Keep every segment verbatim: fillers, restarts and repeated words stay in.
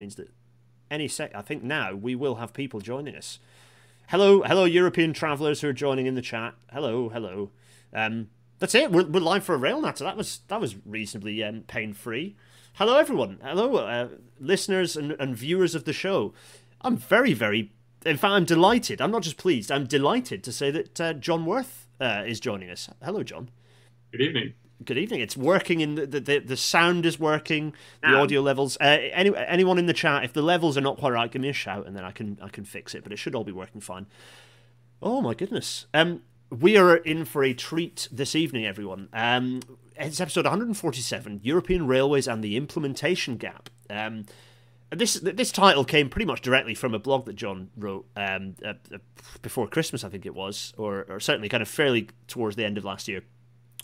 means that any sec I think now we will have people joining us. Hello, hello, European travellers who are joining in the chat. Hello, hello. Um, that's it. We're, we're live for a rail natter. That was that was reasonably um, pain-free. Hello, everyone. Hello, uh, listeners and, and viewers of the show. I'm very, very. In fact, I'm delighted. I'm not just pleased. I'm delighted to say that uh, John Worth uh, is joining us. Hello, John. Good evening. Good evening. It's working. In the the, the sound is working. The um, audio levels. Uh, any anyone in the chat, if the levels are not quite right, give me a shout, and then I can I can fix it. But it should all be working fine. Oh my goodness. Um, we are in for a treat this evening, everyone. Um, it's episode one hundred forty-seven: European Railways and the Implementation Gap. Um, this this title came pretty much directly from a blog that John wrote um uh, before Christmas, I think it was, or or certainly kind of fairly towards the end of last year.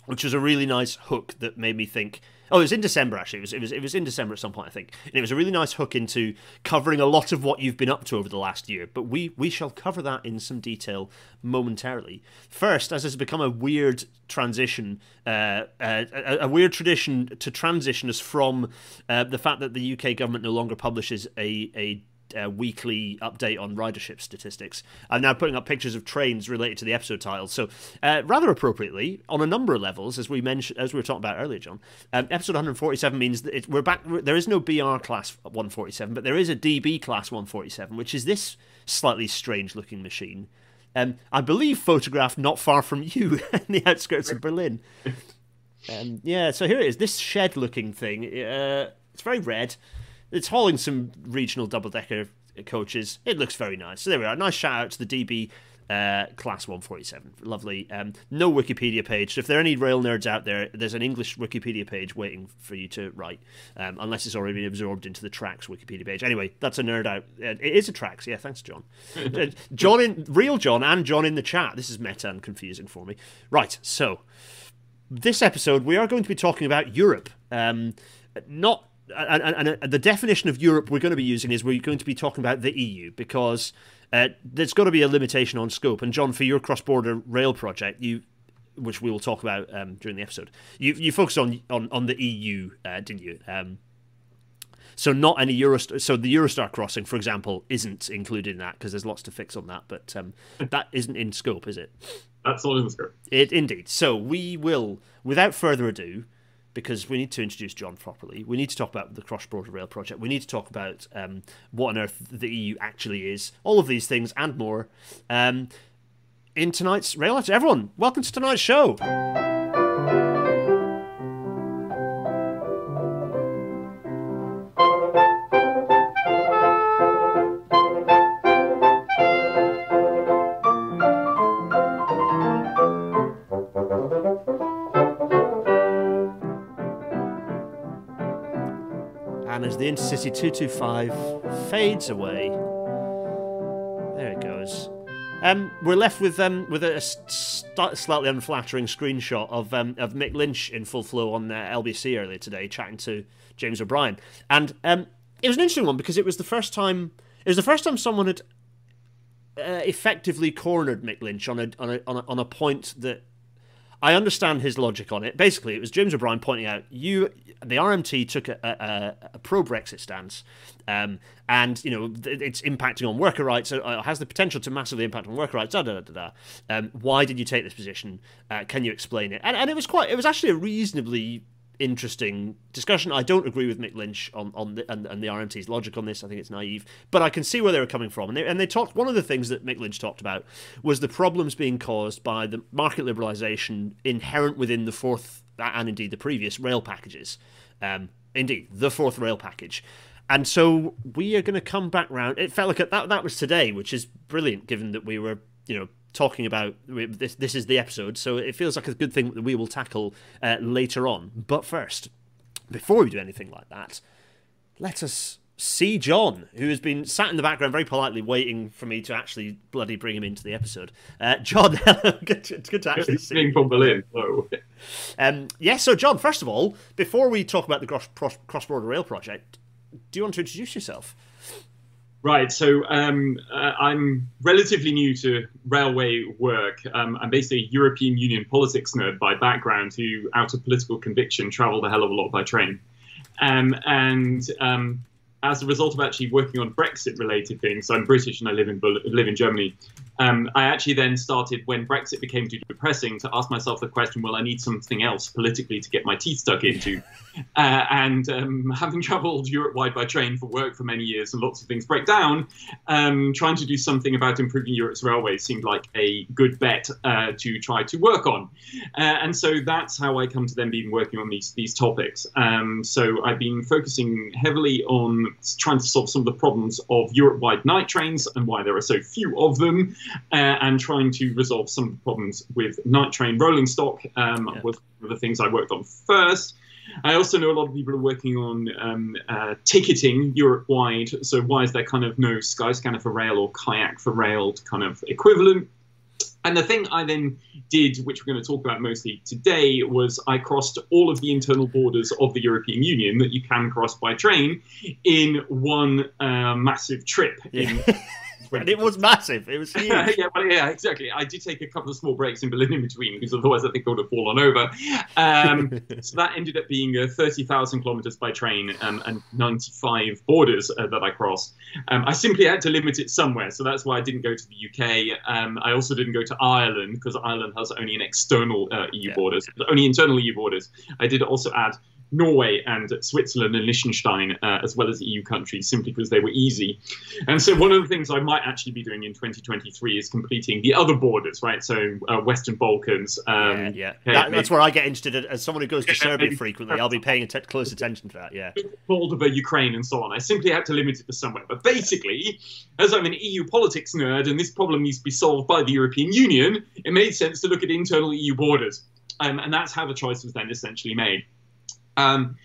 Which was a really nice hook that made me think. Oh, it was in December actually. It was it was it was in December at some point, I think. And it was a really nice hook into covering a lot of what you've been up to over the last year. But we we shall cover that in some detail momentarily. First, as has become a weird transition, uh, uh, a, a weird tradition to transition us from uh, the fact that the U K government no longer publishes a a. Uh, weekly update on ridership statistics. I'm now putting up pictures of trains related to the episode titles. So, uh, rather appropriately, on a number of levels, as we mentioned, as we were talking about earlier, John, um, episode one hundred forty-seven means that it, we're back. There is no B R class one forty-seven, but there is a D B class one forty-seven, which is this slightly strange-looking machine. Um, I believe photographed not far from you in the outskirts of Berlin. Um, yeah, so here it is. This shed-looking thing. Uh, it's very red. It's hauling some regional double-decker coaches. It looks very nice. So there we are. Nice shout-out to the D B uh, Class one forty-seven. Lovely. Um, no Wikipedia page. So if there are any rail nerds out there, there's an English Wikipedia page waiting for you to write, um, unless it's already been absorbed into the tracks Wikipedia page. Anyway, that's a nerd out. It is a tracks. Yeah, thanks, John. John in Real John and John in the chat. This is meta and confusing for me. Right, so this episode, we are going to be talking about Europe. Um, not... And, and, and the definition of Europe we're going to be using is we're going to be talking about the E U, because uh, there's got to be a limitation on scope. And John, for your cross-border rail project, you, which we will talk about um, during the episode, you you focused on on, on the E U, uh, didn't you? Um, so not any Eurostar. So the Eurostar crossing, for example, isn't included in that because there's lots to fix on that. But um, that isn't in scope, is it? That's not in scope. It indeed. So we will, without further ado. Because we need to introduce John properly. We need to talk about the cross-border rail project. We need to talk about um, what on earth the E U actually is. All of these things and more um, in tonight's Rail Natter. Everyone, welcome to tonight's show. The Intercity two two five fades away. There it goes. Um, we're left with um, with a st slightly unflattering screenshot of um, of Mick Lynch in full flow on uh, L B C earlier today, chatting to James O'Brien, and um, it was an interesting one because it was the first time it was the first time someone had uh, effectively cornered Mick Lynch on a on a on a, on a point that. I understand his logic on it. Basically, it was James O'Brien pointing out you the R M T took a, a, a pro-Brexit stance, um, and you know it's impacting on worker rights. It has the potential to massively impact on worker rights. Da da da da. Um, why did you take this position? Uh, can you explain it? And, and it was quite. It was actually a reasonably interesting discussion. I don't agree with Mick Lynch on on the, and, and the R M T's logic on this. I think it's naive, but I can see where they were coming from. And they and they talked. One of the things that Mick Lynch talked about was the problems being caused by the market liberalisation inherent within the fourth and indeed the previous rail packages. Um, indeed, the fourth rail package. And so we are going to come back round. It felt like a, that that was today, which is brilliant, given that we were you know. talking about this this is the episode, so it feels like a good thing that we will tackle uh, later on. But first, before we do anything like that, let us see John, who has been sat in the background very politely waiting for me to actually bloody bring him into the episode. Uh, John, good to, it's good to actually see you. From Berlin. Oh. Um, yes, yeah, so John, first of all, before we talk about the cross, cross-border rail project, do you want to introduce yourself? Right, so um, uh, I'm relatively new to railway work. Um, I'm basically a European Union politics nerd by background who, out of political conviction, travelled a hell of a lot by train. Um, and um, as a result of actually working on Brexit-related things, so I'm British and I live in live in Germany, um, I actually then started, when Brexit became too depressing, to ask myself the question, well, I need something else politically to get my teeth stuck into. Uh, and um, having travelled Europe-wide by train for work for many years and lots of things break down, um, trying to do something about improving Europe's railways seemed like a good bet uh, to try to work on. Uh, and so that's how I come to then being working on these, these topics. Um, so I've been focusing heavily on trying to solve some of the problems of Europe-wide night trains and why there are so few of them, uh, and trying to resolve some of the problems with night train rolling stock um, yeah. was one of the things I worked on first. I also know a lot of people are working on um, uh, ticketing Europe-wide, so why is there kind of no Skyscanner for rail or Kayak for rail kind of equivalent? And the thing I then did, which we're going to talk about mostly today, was I crossed all of the internal borders of the European Union that you can cross by train in one uh, massive trip. Yeah. In and it was massive. It was huge. yeah, well, yeah, exactly. I did take a couple of small breaks in Berlin in between, because otherwise I think I would have fallen over. Um, so that ended up being uh, thirty thousand kilometres by train um, and ninety-five borders uh, that I crossed. Um, I simply had to limit it somewhere, so that's why I didn't go to the U K. Um, I also didn't go to Ireland, because Ireland has only an external uh, E U yeah. borders, only internal E U borders. I did also add Norway and Switzerland and Liechtenstein, uh, as well as E U countries, simply because they were easy. And so one of the things I might actually be doing in twenty twenty-three is completing the other borders, right? So uh, Western Balkans. Um, yeah, yeah. That, that's where I get interested. As someone who goes to Serbia frequently, I'll be paying close attention to that, yeah. Moldova, Ukraine, and so on. I simply had to limit it to somewhere. But basically, as I'm an E U politics nerd and this problem needs to be solved by the European Union, it made sense to look at internal E U borders. Um, and that's how the choice was then essentially made. Um,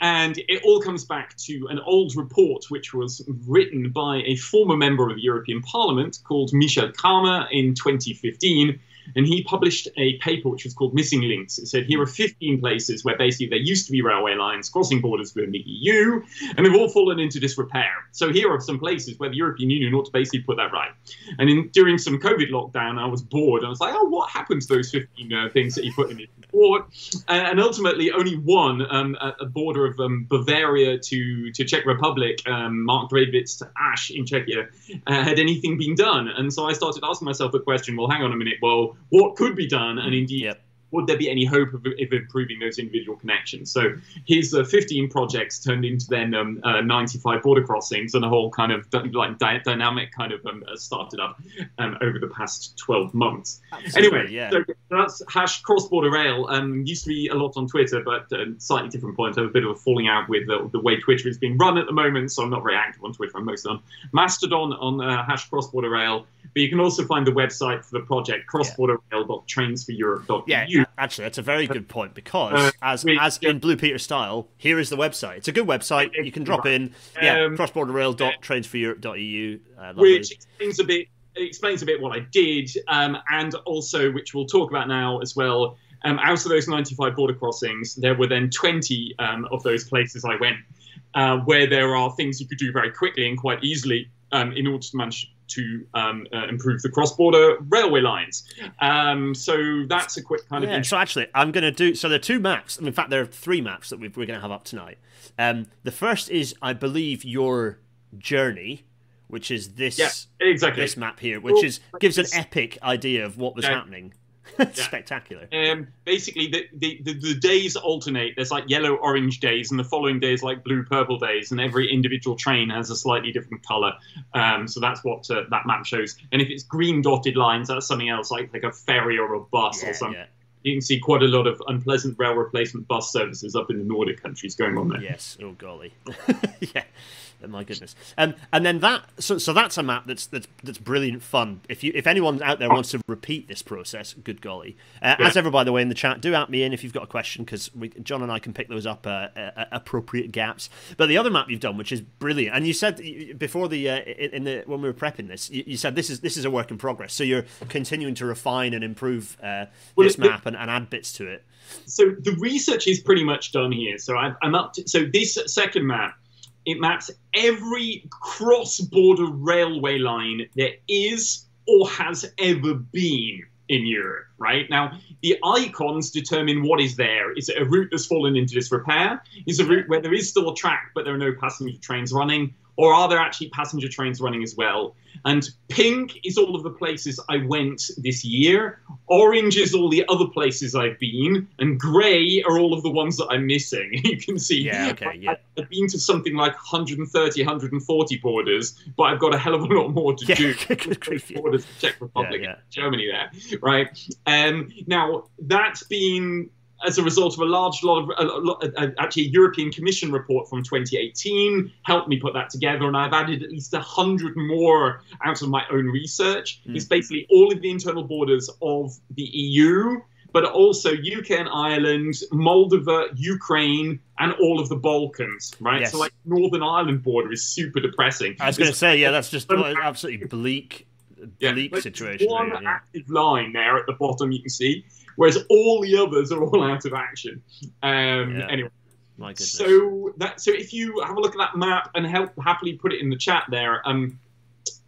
and it all comes back to an old report which was written by a former member of the European Parliament called Michel Carma in twenty fifteen, and he published a paper which was called Missing Links. It said here are fifteen places where basically there used to be railway lines crossing borders within the E U, and they've all fallen into disrepair. So here are some places where the European Union ought to basically put that right. And in, during some COVID lockdown, I was bored. I was like, oh, what happened to those fifteen uh, things that you put in the report? And, and ultimately, only one, um, at the border of um, Bavaria to, to Czech Republic, um, Mark Dravitz to Ash in Czechia, uh, had anything been done? And so I started asking myself the question, well, hang on a minute, well, what could be done, and indeed, yep. would there be any hope of, of improving those individual connections? So here's uh, fifteen projects turned into then um, uh, ninety-five border crossings, and a whole kind of like di dynamic kind of um, started up um, over the past twelve months. Absolutely, anyway, yeah. So that's hash cross-border rail. Um, used to be a lot on Twitter, but uh, slightly different point. I have a bit of a falling out with uh, the way Twitter is being run at the moment, so I'm not very active on Twitter. I'm mostly on Mastodon on uh, hash cross-border rail. But you can also find the website for the project, cross border rail dot trains for europe dot e u. Yeah, actually, that's a very good point, because uh, as we, as yeah. in Blue Peter style, here is the website. It's a good website. You can drop in, yeah, um, cross border rail dot trains for europe dot e u, uh, which explains a bit explains a bit what I did, um, and also which we'll talk about now as well. Um, out of those ninety-five border crossings, there were then twenty um, of those places I went uh, where there are things you could do very quickly and quite easily um, in order to manage to um, uh, improve the cross-border railway lines. Um, so that's a quick kind yeah, of... So actually, I'm going to do... So there are two maps. In fact, there are three maps that we've, we're going to have up tonight. Um, the first is, I believe, your journey, which is this, yeah, exactly. this map here, which well, is gives an epic idea of what was yeah. happening. It's yeah. spectacular. Um, basically, the, the, the, the days alternate. There's like yellow-orange days, and the following day is like blue-purple days, and every individual train has a slightly different colour. Um, so that's what uh, that map shows. And if it's green dotted lines, that's something else, like, like a ferry or a bus yeah, or something. Yeah. You can see quite a lot of unpleasant rail replacement bus services up in the Nordic countries going on there. Yes, oh golly. yeah. My goodness, um, and then that so so that's a map that's that's that's brilliant fun. If you if anyone out there wants to repeat this process, good golly, uh, yeah. as ever, by the way, in the chat, do at me in if you've got a question, because John and I can pick those up uh, uh, appropriate gaps. But the other map you've done, which is brilliant, and you said before the uh, in the when we were prepping this, you, you said this is this is a work in progress. So you're continuing to refine and improve uh, well, this map and, and add bits to it. So the research is pretty much done here. So I've, I'm up to so this second map. It maps every cross-border railway line there is or has ever been in Europe, right? Now, the icons determine what is there. Is it a route that's fallen into disrepair? Is it a route where there is still a track, but there are no passenger trains running? Or are there actually passenger trains running as well? And pink is all of the places I went this year. Orange is all the other places I've been. And grey are all of the ones that I'm missing. You can see yeah, okay, yeah. I've been to something like one hundred thirty, one hundred forty borders, but I've got a hell of a lot more to yeah, do. Borders of Czech Republic yeah, yeah. and Germany there, right? Um, now, that's been... as a result of a large lot of, a lot, a, actually a European Commission report from twenty eighteen helped me put that together, and I've added at least one hundred more out of my own research. Mm. It's basically all of the internal borders of the E U, but also U K and Ireland, Moldova, Ukraine, and all of the Balkans, right? Yes. So like Northern Ireland border is super depressing. I was going to say, yeah, that's just absolutely bleak, bleak yeah, situation. One yeah. active line there at the bottom, you can see. Whereas all the others are all out of action. Um, yeah. Anyway, my goodness. so that so if you have a look at that map and help happily put it in the chat there, um,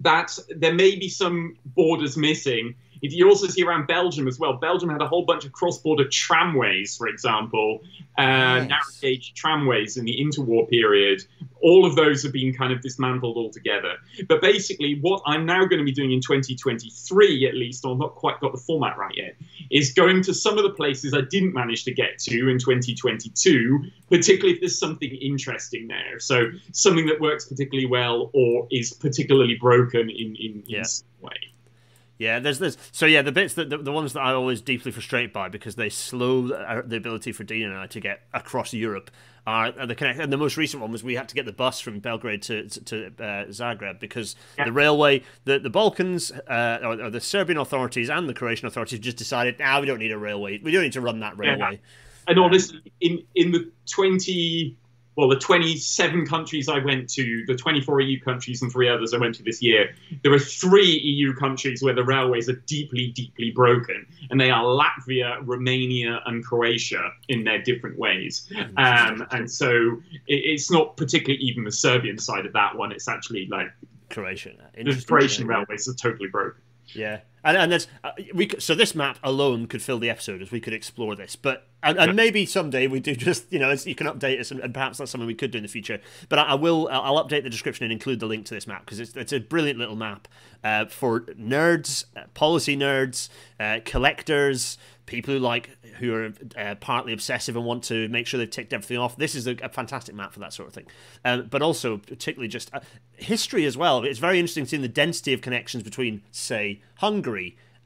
that there may be some borders missing. If you also see around Belgium as well, Belgium had a whole bunch of cross-border tramways, for example, uh, nice. narrow-gauge tramways in the interwar period. All of those have been kind of dismantled altogether. But basically, what I'm now going to be doing in twenty twenty-three, at least, or I've not quite got the format right yet, is going to some of the places I didn't manage to get to in twenty twenty-two, particularly if there's something interesting there. So something that works particularly well or is particularly broken in, in, yeah. in some way. Yeah, there's this. So yeah, the bits that the, the ones that I'm always deeply frustrated by because they slow the, the ability for Dean and I to get across Europe are, are the connect. And the most recent one was we had to get the bus from Belgrade to to uh, Zagreb because yeah. the railway, the the Balkans, uh, or, or the Serbian authorities and the Croatian authorities just decided, ah, we don't need a railway. We don't need to run that railway. Yeah. And honestly, um, in in the twenty. Well, the twenty-seven countries I went to, the twenty-four E U countries and three others I went to this year, there are three E U countries where the railways are deeply, deeply broken. And they are Latvia, Romania and Croatia in their different ways. Um, and so it, it's not particularly even the Serbian side of that one. It's actually like Croatian. The Croatian railways are totally broken. Yeah. And, and there's, uh, we so this map alone could fill the episode as we could explore this, but and, and maybe someday we do just you know it's, you can update us and, and perhaps that's something we could do in the future. But I, I will I'll update the description and include the link to this map because it's it's a brilliant little map uh, for nerds, uh, policy nerds, uh, collectors, people who like who are uh, partly obsessive and want to make sure they've ticked everything off. This is a, a fantastic map for that sort of thing, um, but also particularly just uh, history as well. It's very interesting seeing the density of connections between say Hungary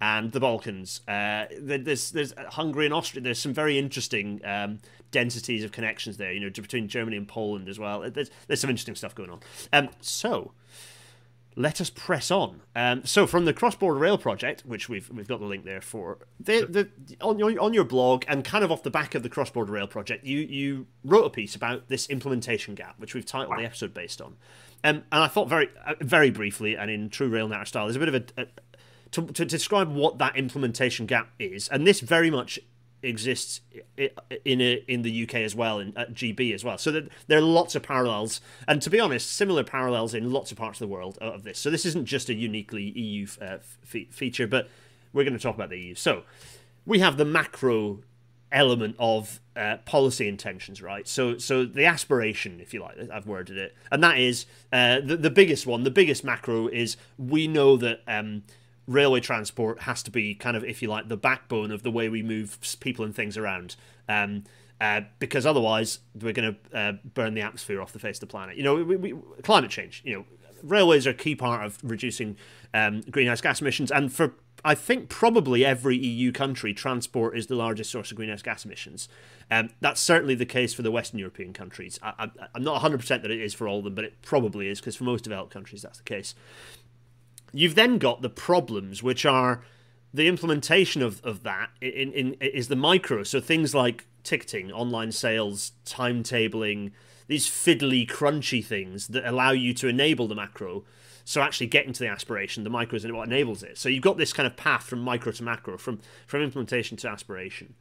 and the Balkans. Uh, there's there's Hungary and Austria. There's some very interesting um, densities of connections there. You know, between Germany and Poland as well. There's there's some interesting stuff going on. Um, so let us press on. Um, so from the cross-border rail project, which we've we've got the link there for, the, the on your on your blog and kind of off the back of the cross-border rail project, you you wrote a piece about this implementation gap, which we've titled wow. the episode based on. Um, and I thought very uh, very briefly and in true rail narrative style, there's a bit of a, a To, to describe what that implementation gap is, and this very much exists in a, in the U K as well, in at G B as well. So that there are lots of parallels, and to be honest, similar parallels in lots of parts of the world of this. So this isn't just a uniquely E U uh, fe feature, but we're going to talk about the E U. So we have the macro element of uh, policy intentions, right? So, so the aspiration, if you like, I've worded it, and that is uh, the the biggest one. The biggest macro is we know that. Um, Railway transport has to be kind of, if you like, the backbone of the way we move people and things around, um, uh, because otherwise we're going to uh, burn the atmosphere off the face of the planet. You know, we, we, climate change. You know, railways are a key part of reducing um, greenhouse gas emissions, and for I think probably every E U country, transport is the largest source of greenhouse gas emissions. Um, that's certainly the case for the Western European countries. I, I, I'm not one hundred percent that it is for all of them, but it probably is because for most developed countries that's the case. You've then got the problems, which are the implementation of, of that in, in, is the micro. So things like ticketing, online sales, timetabling, these fiddly, crunchy things that allow you to enable the macro. So actually getting to the aspiration, the micro is what enables it. So you've got this kind of path from micro to macro, from, from implementation to aspiration.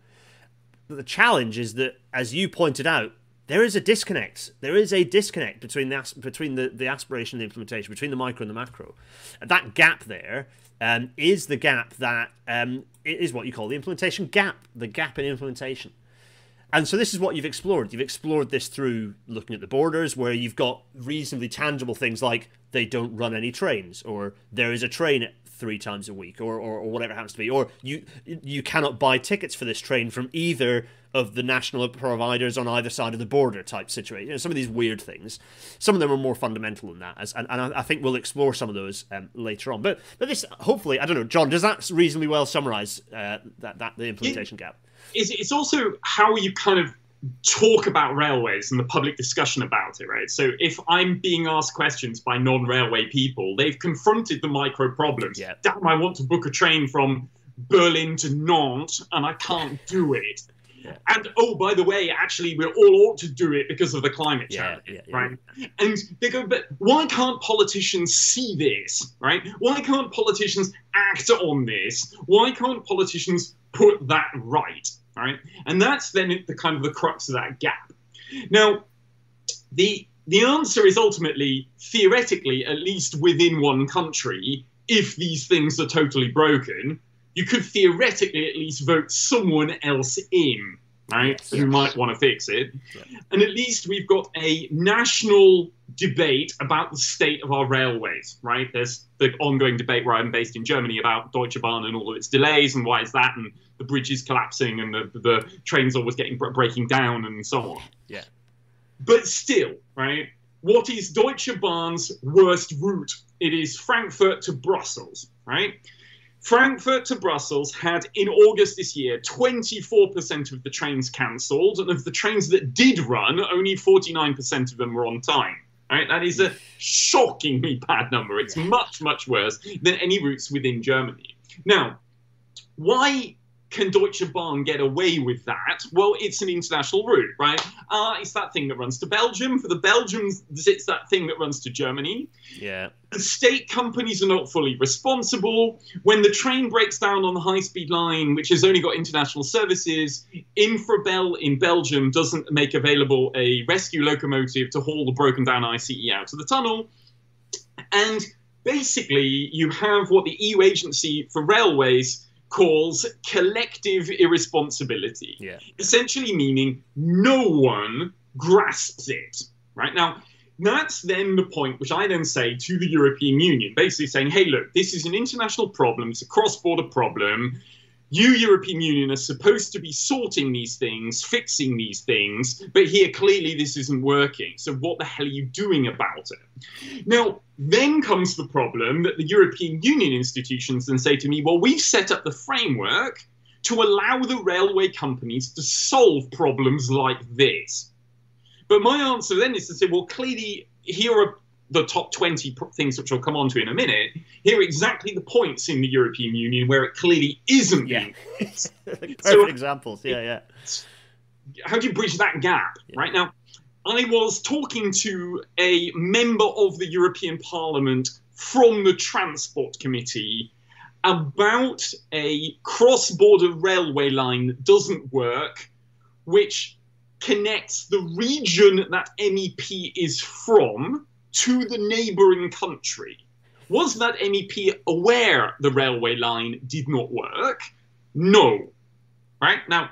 But the challenge is that, as you pointed out, There is a disconnect. There is a disconnect between the between the, the aspiration and the implementation, between the micro and the macro. And that gap there um, is the gap that um, it is what you call the implementation gap, the gap in implementation. And so this is what you've explored. You've explored this through looking at the borders, where you've got reasonably tangible things like they don't run any trains, or there is a train at three times a week, or, or, or whatever it happens to be, or you you cannot buy tickets for this train from either of the national providers on either side of the border type situation. You know, some of these weird things. Some of them are more fundamental than that, as, and, and I, I think we'll explore some of those um, later on. But but this, hopefully, I don't know, John, does that reasonably well summarise uh, that, that the implementation yeah. gap? It's also how you kind of talk about railways and the public discussion about it, right? So if I'm being asked questions by non-railway people, they've confronted the micro problems. Yeah. Damn, I want to book a train from Berlin to Nantes, and I can't do it. Yeah. And, oh, by the way, actually, we all ought to do it because of the climate change, yeah, yeah, yeah. right? And they go, but why can't politicians see this, right? Why can't politicians act on this? Why can't politicians put that right, right? And that's then the kind of the crux of that gap. Now, the the answer is ultimately, theoretically, at least within one country, if these things are totally broken, you could theoretically at least vote someone else in, right? Yes, yes. Who might want to fix it. Yeah. And at least we've got a national debate about the state of our railways, right? There's the ongoing debate where I'm based in Germany about Deutsche Bahn and all of its delays, and why is that, and the bridges collapsing, and the, the trains always getting breaking down, and so on. Yeah. But still, right? What is Deutsche Bahn's worst route? It is Frankfurt to Brussels, right? Frankfurt to Brussels had, in August this year, twenty-four percent of the trains cancelled, and of the trains that did run, only forty-nine percent of them were on time. Right? That is a shockingly bad number. It's much, much worse than any routes within Germany. Now, why can Deutsche Bahn get away with that? Well, it's an international route, right? Uh, it's that thing that runs to Belgium. For the Belgians, it's that thing that runs to Germany. Yeah. The state companies are not fully responsible. When the train breaks down on the high-speed line, which has only got international services, Infrabel in Belgium doesn't make available a rescue locomotive to haul the broken-down I C E out of the tunnel. And basically, you have what the E U Agency for Railways calls collective irresponsibility, yeah. essentially meaning no one grasps it. Right now, that's then the point which I then say to the European Union, basically saying, hey, look, this is an international problem. It's a cross-border problem. You, European Union, are supposed to be sorting these things, fixing these things, but here, clearly, this isn't working. So what the hell are you doing about it? Now, then comes the problem that the European Union institutions then say to me, well, we've set up the framework to allow the railway companies to solve problems like this. But my answer then is to say, well, clearly, here are the top twenty things, which I'll come on to in a minute. Here are exactly the points in the European Union where it clearly isn't yeah. being perfect so, examples, yeah, yeah. How do you bridge that gap, yeah. right? Now, I was talking to a member of the European Parliament from the Transport Committee about a cross-border railway line that doesn't work, which connects the region that M E P is from to the neighbouring country. Was that M E P aware the railway line did not work? No. Right? Now,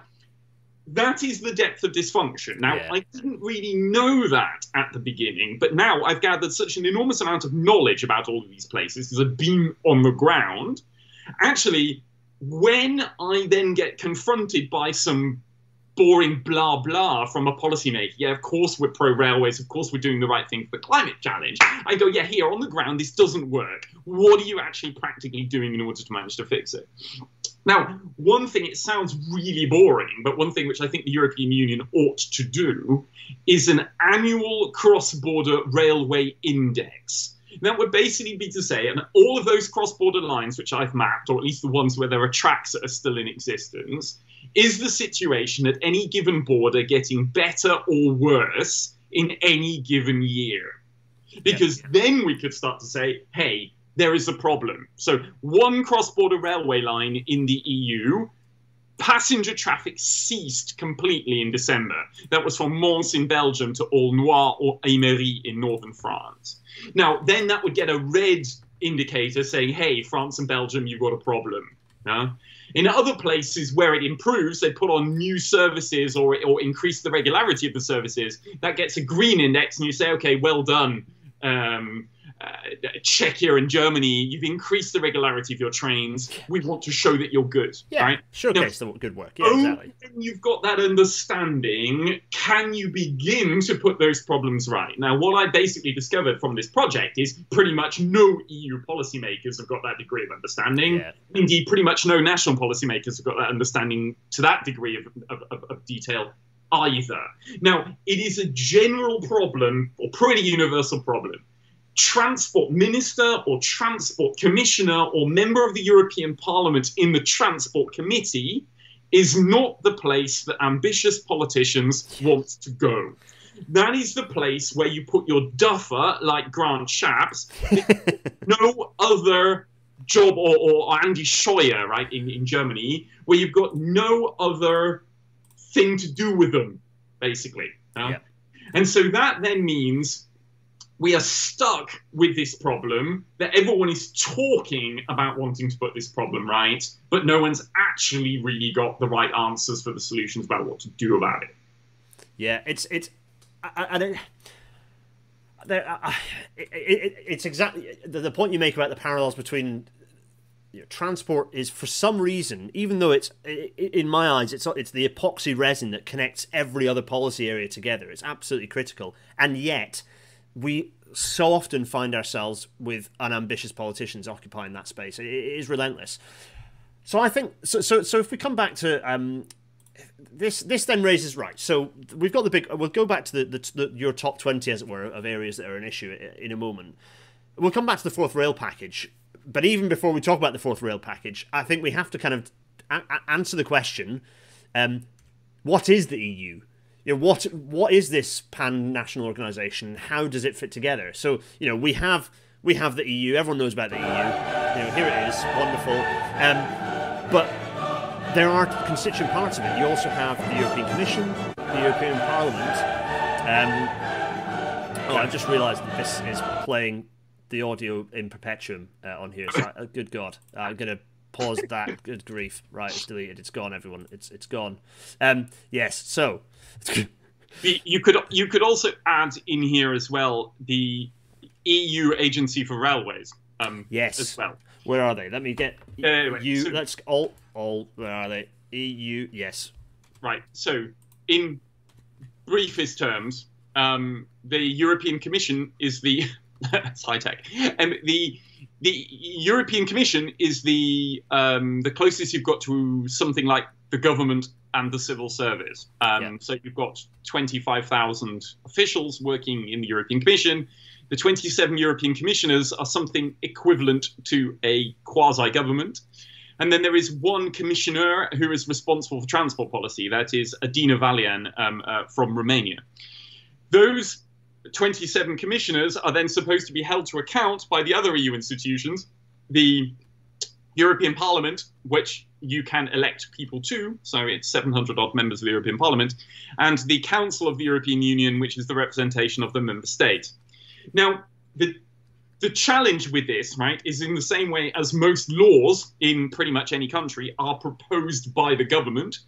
that is the depth of dysfunction. Now, yeah. I didn't really know that at the beginning, but now I've gathered such an enormous amount of knowledge about all of these places. There's a beam on the ground. Actually, when I then get confronted by some boring blah blah from a policymaker, yeah, of course we're pro-railways, of course we're doing the right thing for the climate challenge, I go, yeah, here on the ground this doesn't work. What are you actually practically doing in order to manage to fix it? Now, one thing, it sounds really boring, but one thing which I think the European Union ought to do is an annual cross-border railway index. That would basically be to say, and all of those cross-border lines which I've mapped, or at least the ones where there are tracks that are still in existence, is the situation at any given border getting better or worse in any given year? Because yeah, yeah. then we could start to say, hey, there is a problem. So one cross-border railway line in the E U Passenger traffic ceased completely in December. That was from Mons in Belgium to Aulnois or Aymeries in northern France. Now, then that would get a red indicator saying, hey, France and Belgium, you've got a problem. No? In other places where it improves, they put on new services or, or increase the regularity of the services. That gets a green index, and you say, okay, well done, um, uh, Czechia and Germany. You've increased the regularity of your trains. We want to show that you're good, yeah, right? Showcase now, the good work. Yeah, exactly. When you've got that understanding, can you begin to put those problems right? Now, what I basically discovered from this project is pretty much no E U policymakers have got that degree of understanding. Yeah. Indeed, pretty much no national policymakers have got that understanding to that degree of, of, of, of detail either. Now, it is a general problem, or pretty universal problem. Transport minister or transport commissioner or member of the European Parliament in the Transport Committee is not the place that ambitious politicians want to go. That is the place where you put your duffer, like Grant Shapps, no other job, or, or Andy Scheuer, right, in, in Germany, where you've got no other thing to do with them, basically. Uh? Yeah. And so that then means we are stuck with this problem that everyone is talking about wanting to put this problem right, but no one's actually really got the right answers for the solutions about what to do about it. Yeah, it's it's I, I don't. I, it, it, it's exactly the point you make about the parallels between, you know, transport is, for some reason, even though it's, in my eyes, it's it's the epoxy resin that connects every other policy area together. It's absolutely critical, and yet we so often find ourselves with unambitious politicians occupying that space. It is relentless. So I think so. So, so if we come back to um, this, this then raises right. So we've got the big. We'll go back to the, the, the your top twenty, as it were, of areas that are an issue in a moment. We'll come back to the fourth rail package. But even before we talk about the fourth rail package, I think we have to kind of a a answer the question: um, what is the E U? You know, what what is this pan-national organisation? How does it fit together? So, you know, we have we have the E U. Everyone knows about the E U. You know, here it is, wonderful. Um, but there are constituent parts of it. You also have the European Commission, the European Parliament. Um, oh, I just realised that this is playing the audio in perpetuum uh, on here. So, uh, good God, I'm gonna pause that. Good grief! Right, it's deleted. It's gone. Everyone, it's it's gone. Um, yes. So. You could you could also add in here as well the E U Agency for Railways. Um, yes. As well. Where are they? Let me get uh, anyway, you. So, let's all all. Where are they? E U. Yes. Right. So, in briefest terms, um, the European Commission is the that's high tech, and um, the the European Commission is the um, the closest you've got to something like the government and the civil service. Um, yeah. So you've got twenty-five thousand officials working in the European Commission. The twenty-seven European commissioners are something equivalent to a quasi-government. And then there is one commissioner who is responsible for transport policy. That is Adina Valean um, uh, from Romania. Those twenty-seven commissioners are then supposed to be held to account by the other E U institutions, the European Parliament, which you can elect people to, so it's seven hundred odd members of the European Parliament, and the Council of the European Union, which is the representation of the member state. Now, the the challenge with this, right, is in the same way as most laws in pretty much any country are proposed by the government,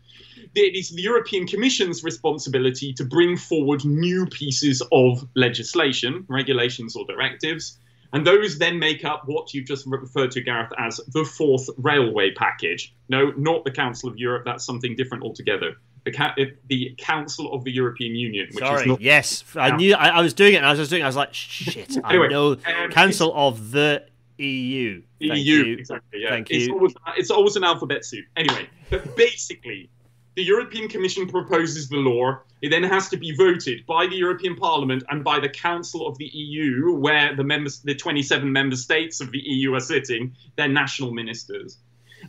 it is the European Commission's responsibility to bring forward new pieces of legislation, regulations or directives, and those then make up what you've just referred to, Gareth, as the fourth railway package. No, not the Council of Europe. That's something different altogether. The, the Council of the European Union. Which Sorry, is not yes. I knew I, I was doing it. And I was just doing it. I was like, shit, anyway, I know. Um, Council of the E U. E U, exactly. Yeah. Thank it's, you. Always, it's always an alphabet soup. Anyway, but basically, the European Commission proposes the law. It then has to be voted by the European Parliament and by the Council of the E U, where the members, the twenty-seven member states of the E U are sitting, their national ministers.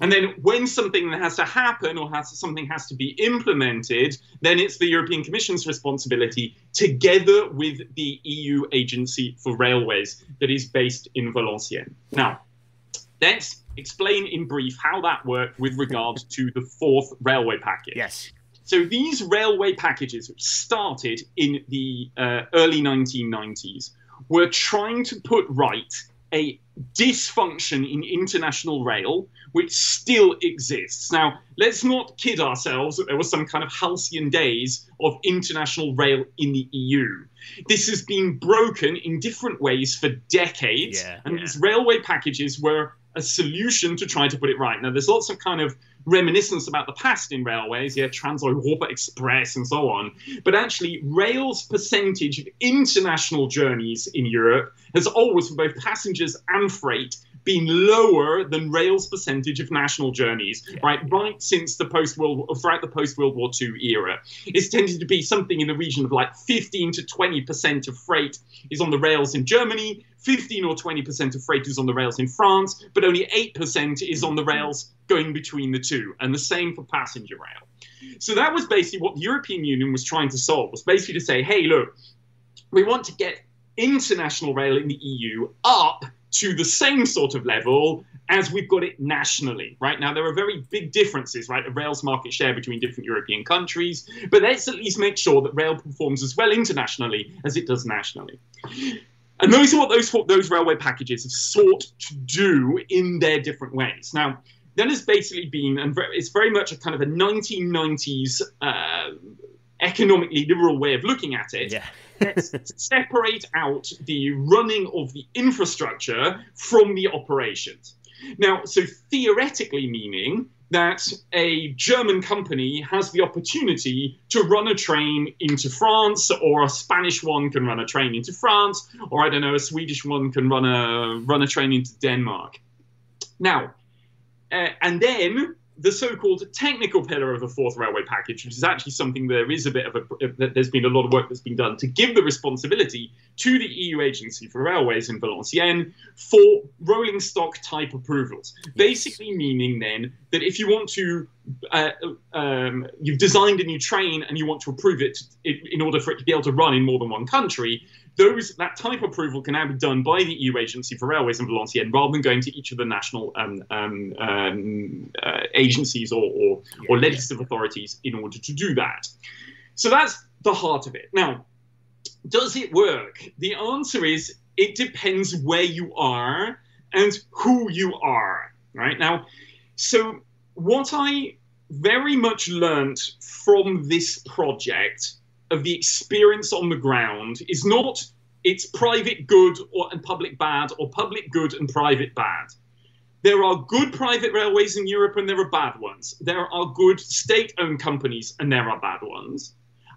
And then when something has to happen or has to, something has to be implemented, then it's the European Commission's responsibility, together with the E U Agency for Railways that is based in Valenciennes. Now, Let's explain in brief how that worked with regard to the fourth railway package. Yes. So these railway packages, which started in the uh, early nineteen nineties, were trying to put right a dysfunction in international rail, which still exists. Now, let's not kid ourselves that there was some kind of halcyon days of international rail in the E U. This has been broken in different ways for decades, yeah, and yeah. these railway packages were a solution to try to put it right. Now, there's lots of kind of reminiscence about the past in railways, yeah, Trans-Europa Express and so on, but actually rail's percentage of international journeys in Europe has always, for both passengers and freight, been lower than rail's percentage of national journeys, yeah. right? Right since the post-World, throughout the post-World War Two era. It's tended to be something in the region of like fifteen to twenty percent of freight is on the rails in Germany, fifteen or twenty percent of freight is on the rails in France, but only eight percent is on the rails going between the two, and the same for passenger rail. So that was basically what the European Union was trying to solve, was basically to say, hey, look, we want to get international rail in the E U up to the same sort of level as we've got it nationally, right? Now, there are very big differences, right, of rail's market share between different European countries, but let's at least make sure that rail performs as well internationally as it does nationally. And those are what those, those railway packages have sought to do in their different ways. Now, that has basically been, and it's very much a kind of a nineteen nineties uh, economically liberal way of looking at it. Yeah. Let's separate out the running of the infrastructure from the operations. Now, so theoretically meaning that a German company has the opportunity to run a train into France, or a Spanish one can run a train into France, or I don't know, a Swedish one can run a, run a train into Denmark. Now, uh, and then the so-called technical pillar of the fourth railway package, which is actually something there is a bit of a, that there's been a lot of work that's been done to give the responsibility to the E U agency for railways in Valenciennes for rolling stock type approvals. Yes. Basically meaning then that if you want to, uh, um, you've designed a new train and you want to approve it in order for it to be able to run in more than one country, Those, that type of approval can now be done by the E U agency for railways in Valenciennes, rather than going to each of the national um, um, um, uh, agencies or, or, yeah, or legislative yeah. authorities in order to do that. So that's the heart of it. Now, does it work? The answer is it depends where you are and who you are. Right now, so what I very much learned from this project of the experience on the ground is not it's private good or, and public bad, or public good and private bad. There are good private railways in Europe and there are bad ones. There are good state-owned companies and there are bad ones.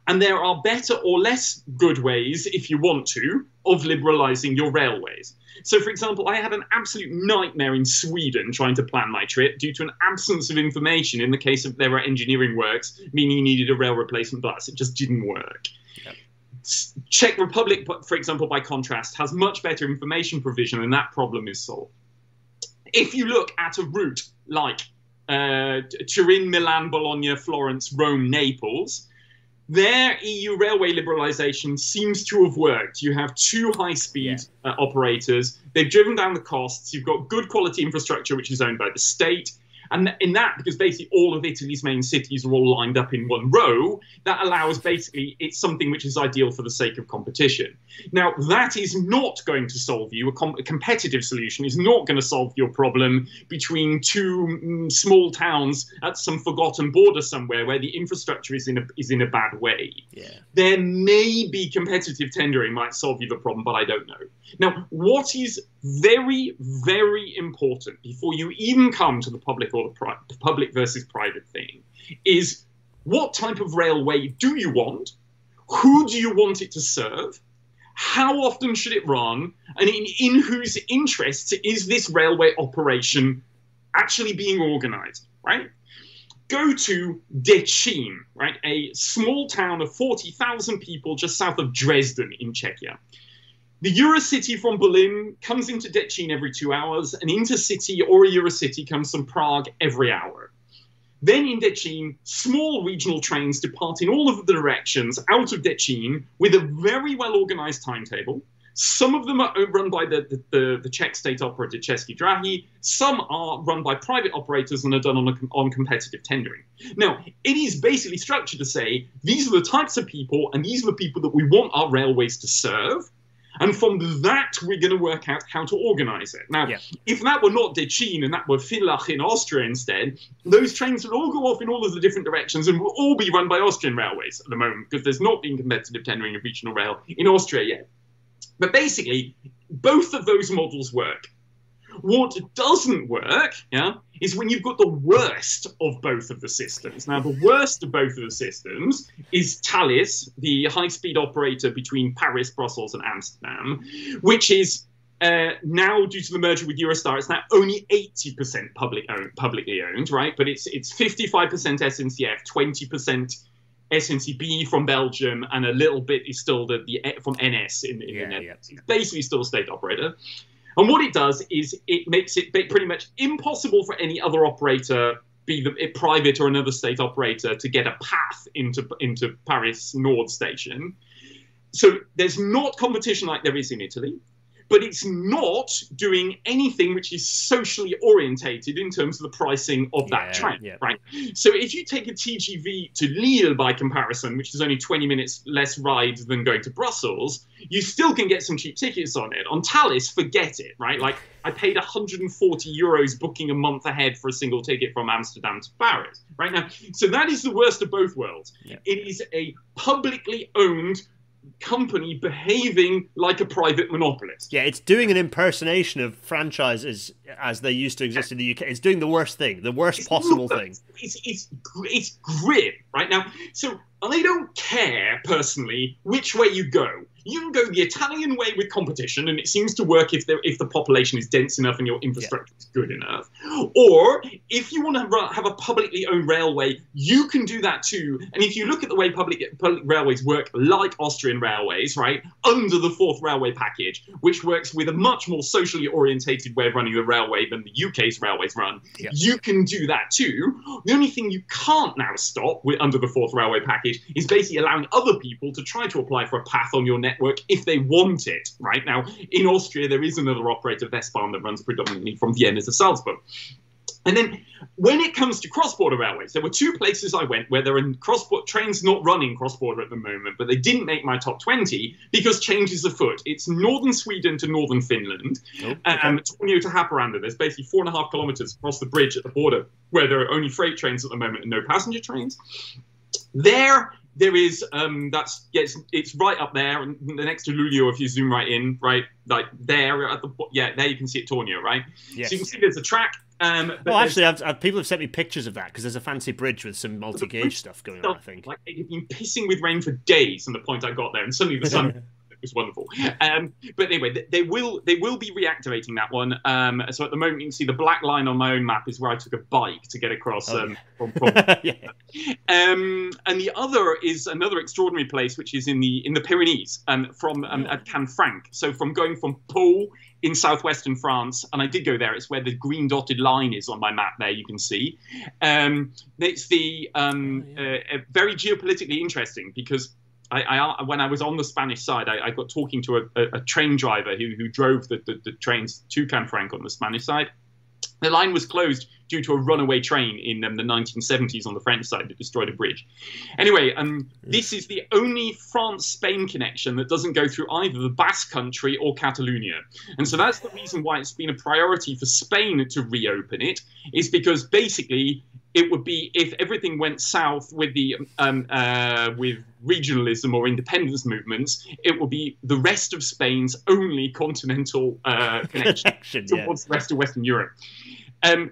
And there are better or less good ways, if you want to, of liberalising your railways. So, for example, I had an absolute nightmare in Sweden trying to plan my trip due to an absence of information in the case of there were engineering works, meaning you needed a rail replacement bus. It just didn't work. Yep. Czech Republic, for example, by contrast, has much better information provision and that problem is solved. If you look at a route like uh, Turin, Milan, Bologna, Florence, Rome, Naples, their E U railway liberalisation seems to have worked. You have two high-speed yeah. uh, operators. They've driven down the costs. You've got good quality infrastructure, which is owned by the state. And in that, because basically all of Italy's main cities are all lined up in one row, that allows basically it's something which is ideal for the sake of competition. Now, that is not going to solve you. A, com a competitive solution is not going to solve your problem between two mm, small towns at some forgotten border somewhere where the infrastructure is in a, is in a bad way. Yeah. There may be competitive tendering might solve you the problem, but I don't know. Now, what is very, very important before you even come to the public or the, pri the public versus private thing is what type of railway do you want? Who do you want it to serve? How often should it run? And in, in whose interests is this railway operation actually being organized, right? Go to Děčín, right? A small town of forty thousand people just south of Dresden in Czechia. The Eurocity from Berlin comes into Děčín every two hours. An intercity or a Eurocity comes from Prague every hour. Then in Děčín, small regional trains depart in all of the directions out of Děčín with a very well-organized timetable. Some of them are run by the, the, the, the Czech state operator České dráhy. Some are run by private operators and are done on, a, on competitive tendering. Now, it is basically structured to say, these are the types of people and these are the people that we want our railways to serve. And from that, we're going to work out how to organise it. Now, yeah. if that were not Děčín and that were Villach in Austria instead, those trains would all go off in all of the different directions and will all be run by Austrian railways at the moment, because there's not been competitive tendering of regional rail in Austria yet. But basically, both of those models work. What doesn't work, yeah, is when you've got the worst of both of the systems. Now, the worst of both of the systems is Thalys, the high-speed operator between Paris, Brussels, and Amsterdam, which is uh, now, due to the merger with Eurostar, it's now only eighty percent public owned, publicly owned, right? But it's it's fifty-five percent S N C F, twenty percent S N C B from Belgium, and a little bit is still the, the from N S in, in yeah, the Netherlands. Yeah, yeah. It's basically still a state operator. And what it does is it makes it pretty much impossible for any other operator, be it private or another state operator, to get a path into, into Paris Nord station. So there's not competition like there is in Italy, but it's not doing anything which is socially orientated in terms of the pricing of that yeah, train, yeah. right? So if you take a T G V to Lille by comparison, which is only twenty minutes less ride than going to Brussels, you still can get some cheap tickets on it. On Thalys, forget it, right? Like, I paid one hundred forty euros booking a month ahead for a single ticket from Amsterdam to Paris, right? Now, so that is the worst of both worlds. Yeah. It is a publicly owned company behaving like a private monopolist. Yeah, it's doing an impersonation of franchises as they used to exist in the U K. It's doing the worst thing, the worst it's possible not, thing. It's, it's, it's grim, right? Now, so I don't care, personally, which way you go. You can go the Italian way with competition, and it seems to work if, there, if the population is dense enough and your infrastructure yeah. is good enough. Or, if you want to have a publicly owned railway, you can do that too. And if you look at the way public, public railways work, like Austrian railways, right, under the fourth railway package, which works with a much more socially orientated way of running the railway than the U K's railways run, yeah. you can do that too. The only thing you can't now stop with under the fourth railway package is basically allowing other people to try to apply for a path on your network Network if they want it. Right now, in Austria, there is another operator, Westbahn, that runs predominantly from Vienna to Salzburg. And then when it comes to cross-border railways, there were two places I went where there are cross-border trains not running cross-border at the moment, but they didn't make my top twenty because change is afoot. It's northern Sweden to northern Finland, oh, okay. um, Tornio to Haparanda. There's basically four and a half kilometers across the bridge at the border where there are only freight trains at the moment and no passenger trains. There... There is, um, that's, yeah, it's, it's right up there, and the next to Luleå, if you zoom right in, right, like there, at the, yeah, there you can see it, Tornio, right? Yes. So you can see there's a track. Um, well, actually, I've, I've, people have sent me pictures of that, because there's a fancy bridge with some multi-gauge stuff going on, I think. Like, it had been pissing with rain for days on the point I got there, and suddenly the sun... It was wonderful. Um, but anyway, they, they will they will be reactivating that one. Um, so at the moment, you can see the black line on my own map is where I took a bike to get across. Oh, um, yeah. from, from. yeah. um, and the other is another extraordinary place, which is in the in the Pyrenees, um, from um, yeah. at Canfranc. So from going from Pau in southwestern France, and I did go there. It's where the green dotted line is on my map. There you can see. Um, it's the um, oh, yeah. uh, very geopolitically interesting because. I, I, when I was on the Spanish side, I, I got talking to a, a, a train driver who, who drove the, the, the trains to Canfranc on the Spanish side. The line was closed due to a runaway train in um, the nineteen seventies on the French side that destroyed a bridge. Anyway, um, this is the only France-Spain connection that doesn't go through either the Basque Country or Catalonia. And so that's the reason why it's been a priority for Spain to reopen it, is because basically... It would be if everything went south with the um, uh, with regionalism or independence movements. It would be the rest of Spain's only continental uh, connection towards yeah. the rest of Western Europe. Um,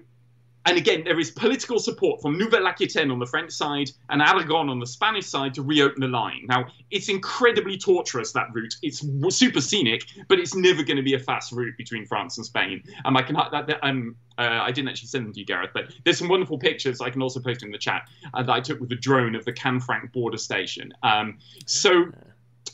and again, there is political support from Nouvelle Aquitaine on the French side and Aragon on the Spanish side to reopen the line. Now, it's incredibly tortuous, that route. It's super scenic, but it's never going to be a fast route between France and Spain. Um, I can that, that um. Uh, I didn't actually send them to you, Gareth, but there's some wonderful pictures I can also post in the chat uh, that I took with the drone of the Canfranc border station. Um, so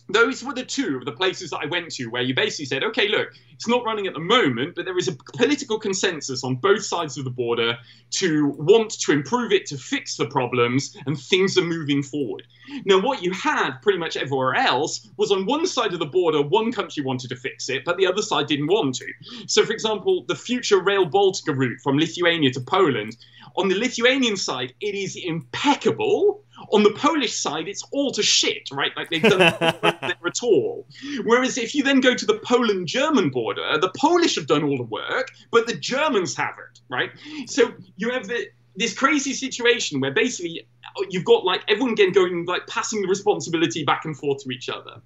those were the two of the places that I went to where you basically said, okay, look, it's not running at the moment, but there is a political consensus on both sides of the border to want to improve it, to fix the problems, and things are moving forward. Now, what you had pretty much everywhere else was on one side of the border, one country wanted to fix it, but the other side didn't want to. So, for example, the future Rail Baltica route from Lithuania to Poland, on the Lithuanian side, it is impeccable. On the Polish side, it's all to shit, right? Like they've done nothing there at all. Whereas if you then go to the Poland-German border, the Polish have done all the work, but the Germans haven't, right? So you have the, this crazy situation where basically you've got like everyone again going like passing the responsibility back and forth to each other,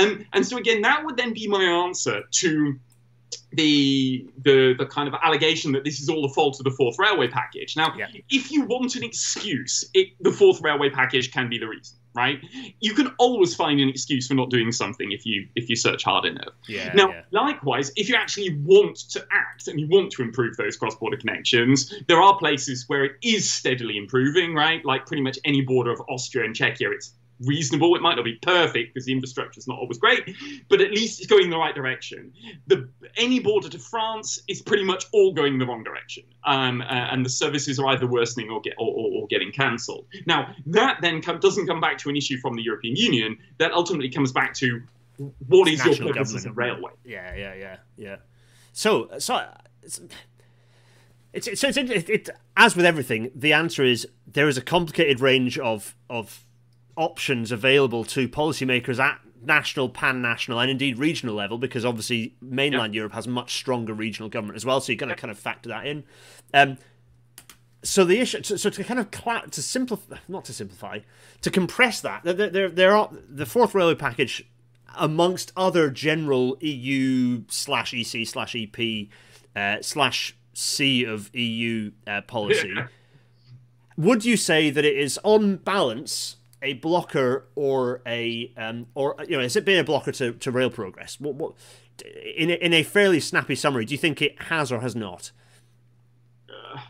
and and so again that would then be my answer to The, the the kind of allegation that this is all the fault of the Fourth Railway Package. Now, yeah. If you want an excuse, it, the Fourth Railway Package can be the reason, right? You can always find an excuse for not doing something if you if you search hard enough. Yeah, now, yeah. Likewise, if you actually want to act and you want to improve those cross-border connections, there are places where it is steadily improving, right? Like pretty much any border of Austria and Czechia, it's reasonable. It might not be perfect because the infrastructure is not always great, but at least it's going in the right direction. The any border to France is pretty much all going the wrong direction, um, uh, and the services are either worsening or get or, or, or getting cancelled. Now that then come, doesn't come back to an issue from the European Union. That ultimately comes back to what is national your purpose as a railway? Yeah, yeah, yeah, yeah. So, so it's it's, it's, it's it, it, as with everything, the answer is there is a complicated range of of. options available to policymakers at national, pan-national, and indeed regional level, because obviously mainland yep. Europe has much stronger regional government as well. So you've got to kind of factor that in. Um, so the issue, so, so to kind of cla- to simplify, not to simplify, to compress that, there, there, there are the Fourth Railway Package, amongst other general E U slash E C slash E P uh, slash C of E U uh, policy. Would you say that it is on balance a blocker or a um or you know has it been a blocker to, to rail progress? What what in a, in a fairly snappy summary, do you think it has or has not? Uh,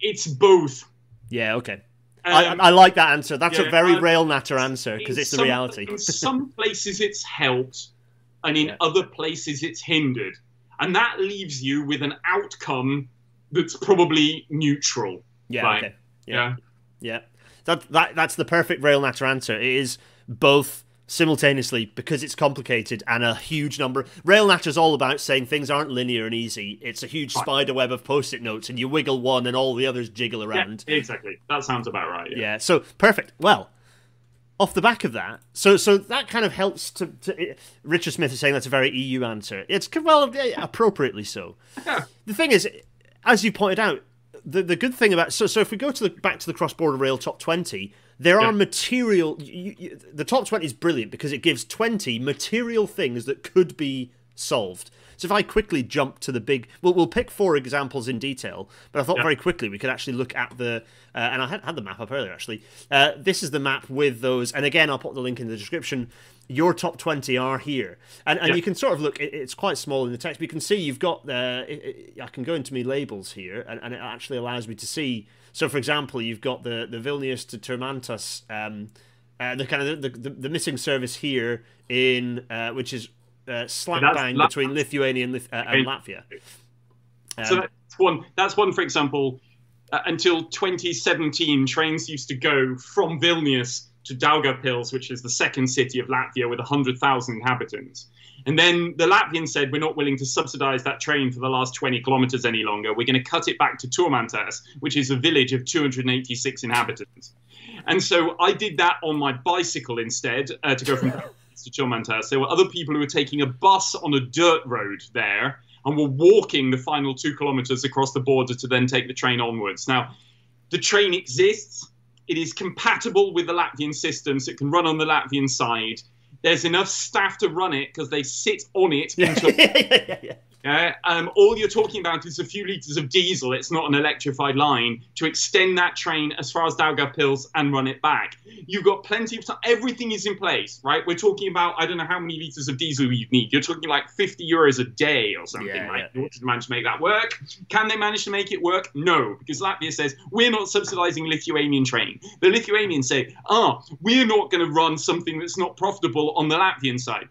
it's both. Yeah. Okay. Um, I, I like that answer. That's yeah, a very um, rail natter answer because it's some, the reality. In some places it's helped, and in yeah. other places it's hindered, and that leaves you with an outcome that's probably neutral. Yeah. Right? Okay. Yeah. Yeah. yeah. That, that that's the perfect rail natter answer. It is both simultaneously because it's complicated and a huge number. Rail natter's all about saying things aren't linear and easy. It's a huge right. spider web of post-it notes, and you wiggle one and all the others jiggle around. Yeah, exactly. That sounds about right. Yeah. yeah. So perfect. Well, off the back of that, so so that kind of helps to. to it, Richard Smith is saying that's a very E U answer. It's well appropriately so. Yeah. The thing is, as you pointed out. The the good thing about so so if we go to the back to the cross-border rail top twenty, there yeah. are material. You, you, the top twenty is brilliant because it gives twenty material things that could be solved. So if I quickly jump to the big, we'll we'll pick four examples in detail. But I thought yeah. very quickly we could actually look at the uh, and I had had the map up earlier actually. Uh, this is the map with those, and again I'll put the link in the description. Your top twenty are here, and and yeah. you can sort of look. It, it's quite small in the text, but you can see you've got the. It, it, I can go into my labels here, and, and it actually allows me to see. So, for example, you've got the the Vilnius to Turmantas, um, uh, the kind of the, the, the missing service here in uh, which is uh, slap bang Lat- between Lithuania and, uh, and Latvia. Um, so that's one. That's one, for example. Uh, until twenty seventeen, trains used to go from Vilnius to Daugavpils, which is the second city of Latvia with one hundred thousand inhabitants. And then the Latvians said, we're not willing to subsidize that train for the last twenty kilometers any longer. We're going to cut it back to Turmantas, which is a village of two hundred eighty-six inhabitants. And so I did that on my bicycle instead uh, to go from Daugavpils to Turmantas. There were other people who were taking a bus on a dirt road there and were walking the final two kilometers across the border to then take the train onwards. Now, the train exists. It is compatible with the Latvian system, so it can run on the Latvian side. There's enough staff to run it because they sit on it. Yeah. Until yeah, yeah, yeah, yeah. Yeah, um, all you're talking about is a few litres of diesel. It's not an electrified line to extend that train as far as Daugavpils Hills and run it back. You've got plenty of time. Everything is in place, right? We're talking about, I don't know how many litres of diesel you'd need. You're talking like fifty euros a day or something, yeah, right? Yeah. You want to manage to make that work. Can they manage to make it work? No, because Latvia says, we're not subsidising Lithuanian train. The Lithuanians say, ah, oh, we're not going to run something that's not profitable on the Latvian side.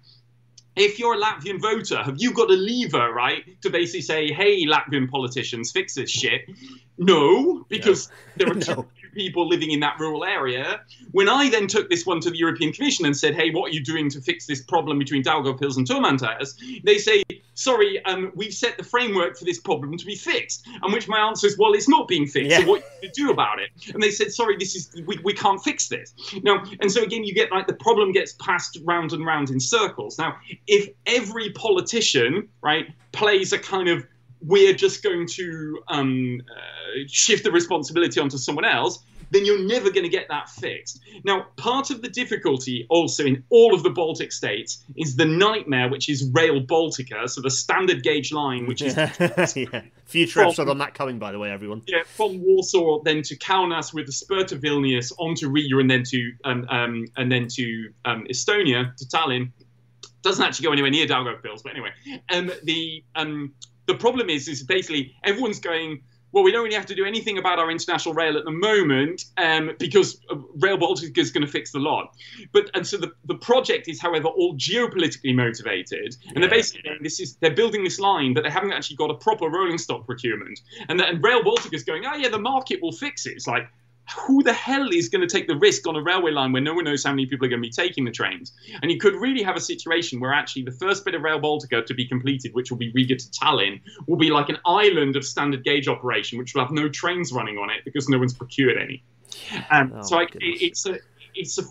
If you're a Latvian voter, have you got a lever, right, to basically say, hey, Latvian politicians, fix this shit? No, because yeah. there are no. too few people living in that rural area. When I then took this one to the European Commission and said, hey, what are you doing to fix this problem between Daugavpils and Turmantas? They say, sorry, um, we've set the framework for this problem to be fixed. And which my answer is, well, it's not being fixed. Yeah. So what do you do about it? And they said, sorry, this is we, we can't fix this. Now, and so again, you get like the problem gets passed round and round in circles. Now, if every politician, right, plays a kind of we're just going to um, uh, shift the responsibility onto someone else, then you're never going to get that fixed. Now, part of the difficulty also in all of the Baltic states is the nightmare, which is Rail Baltica, so the standard gauge line, which is... yeah. Future from, episode on that coming, by the way, everyone. Yeah, from Warsaw, then to Kaunas, with a spur to Vilnius, on to Riga, and then to, um, um, and then to um, Estonia, to Tallinn. Doesn't actually go anywhere near Daugavpils, but anyway. Um, the, um, the problem is, is basically everyone's going... well, we don't really have to do anything about our international rail at the moment um, because Rail Baltica is going to fix the lot. But and so the, the project is, however, all geopolitically motivated, and yeah. they're basically this is they're building this line, but they haven't actually got a proper rolling stock procurement. And then Rail Baltica is going, oh yeah, the market will fix it. It's like, who the hell is going to take the risk on a railway line where no one knows how many people are going to be taking the trains? And you could really have a situation where actually the first bit of Rail Baltica to be completed, which will be Riga to Tallinn, will be like an island of standard gauge operation, which will have no trains running on it because no one's procured any. Um, oh, so I, it, it's a... It's a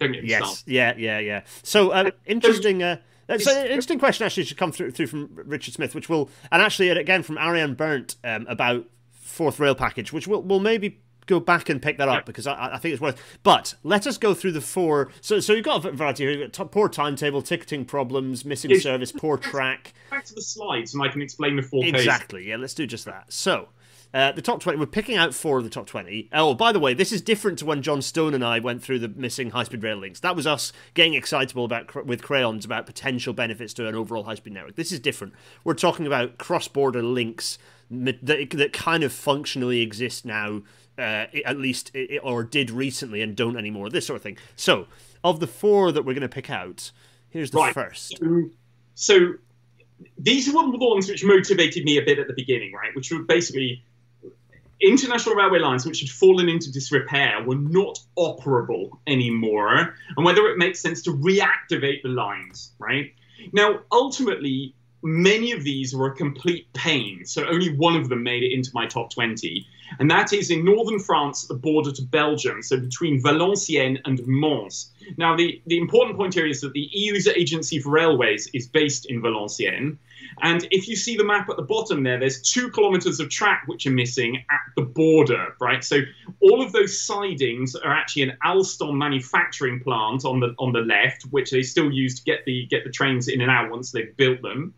don't get me yes, started. yeah, yeah, yeah. So um, interesting... Uh, It's an interesting question, actually, should come through, through from Richard Smith, which will... And actually, again, from Ariane Burnt um, about... fourth rail package, which we'll, we'll maybe go back and pick that up because I, I think it's worth. But let us go through the four. So, so you've got a variety here. You've got poor timetable, ticketing problems, missing yes. service, poor track. Back to the slides, and I can explain the four. Exactly. Pages. Yeah, let's do just that. So. Uh, the top twenty, we're picking out four of the top twenty. Oh, by the way, this is different to when John Stone and I went through the missing high-speed rail links. That was us getting excitable about with crayons about potential benefits to an overall high-speed network. This is different. We're talking about cross-border links that, that kind of functionally exist now, uh, at least, or did recently and don't anymore, this sort of thing. So, of the four that we're going to pick out, here's the right. first. So... so these are one of the ones which motivated me a bit at the beginning, right, which were basically... international railway lines, which had fallen into disrepair, were not operable anymore, and whether it makes sense to reactivate the lines, right? Now, ultimately, many of these were a complete pain, so only one of them made it into my top twenty, and that is in northern France, the border to Belgium, so between Valenciennes and Mons. Now, the, the important point here is that the E U's Agency for Railways is based in Valenciennes, and if you see the map at the bottom there, there's two kilometres of track which are missing at the border, right? So all of those sidings are actually an Alstom manufacturing plant on the on the left, which they still use to get the get the trains in and out once they've built them.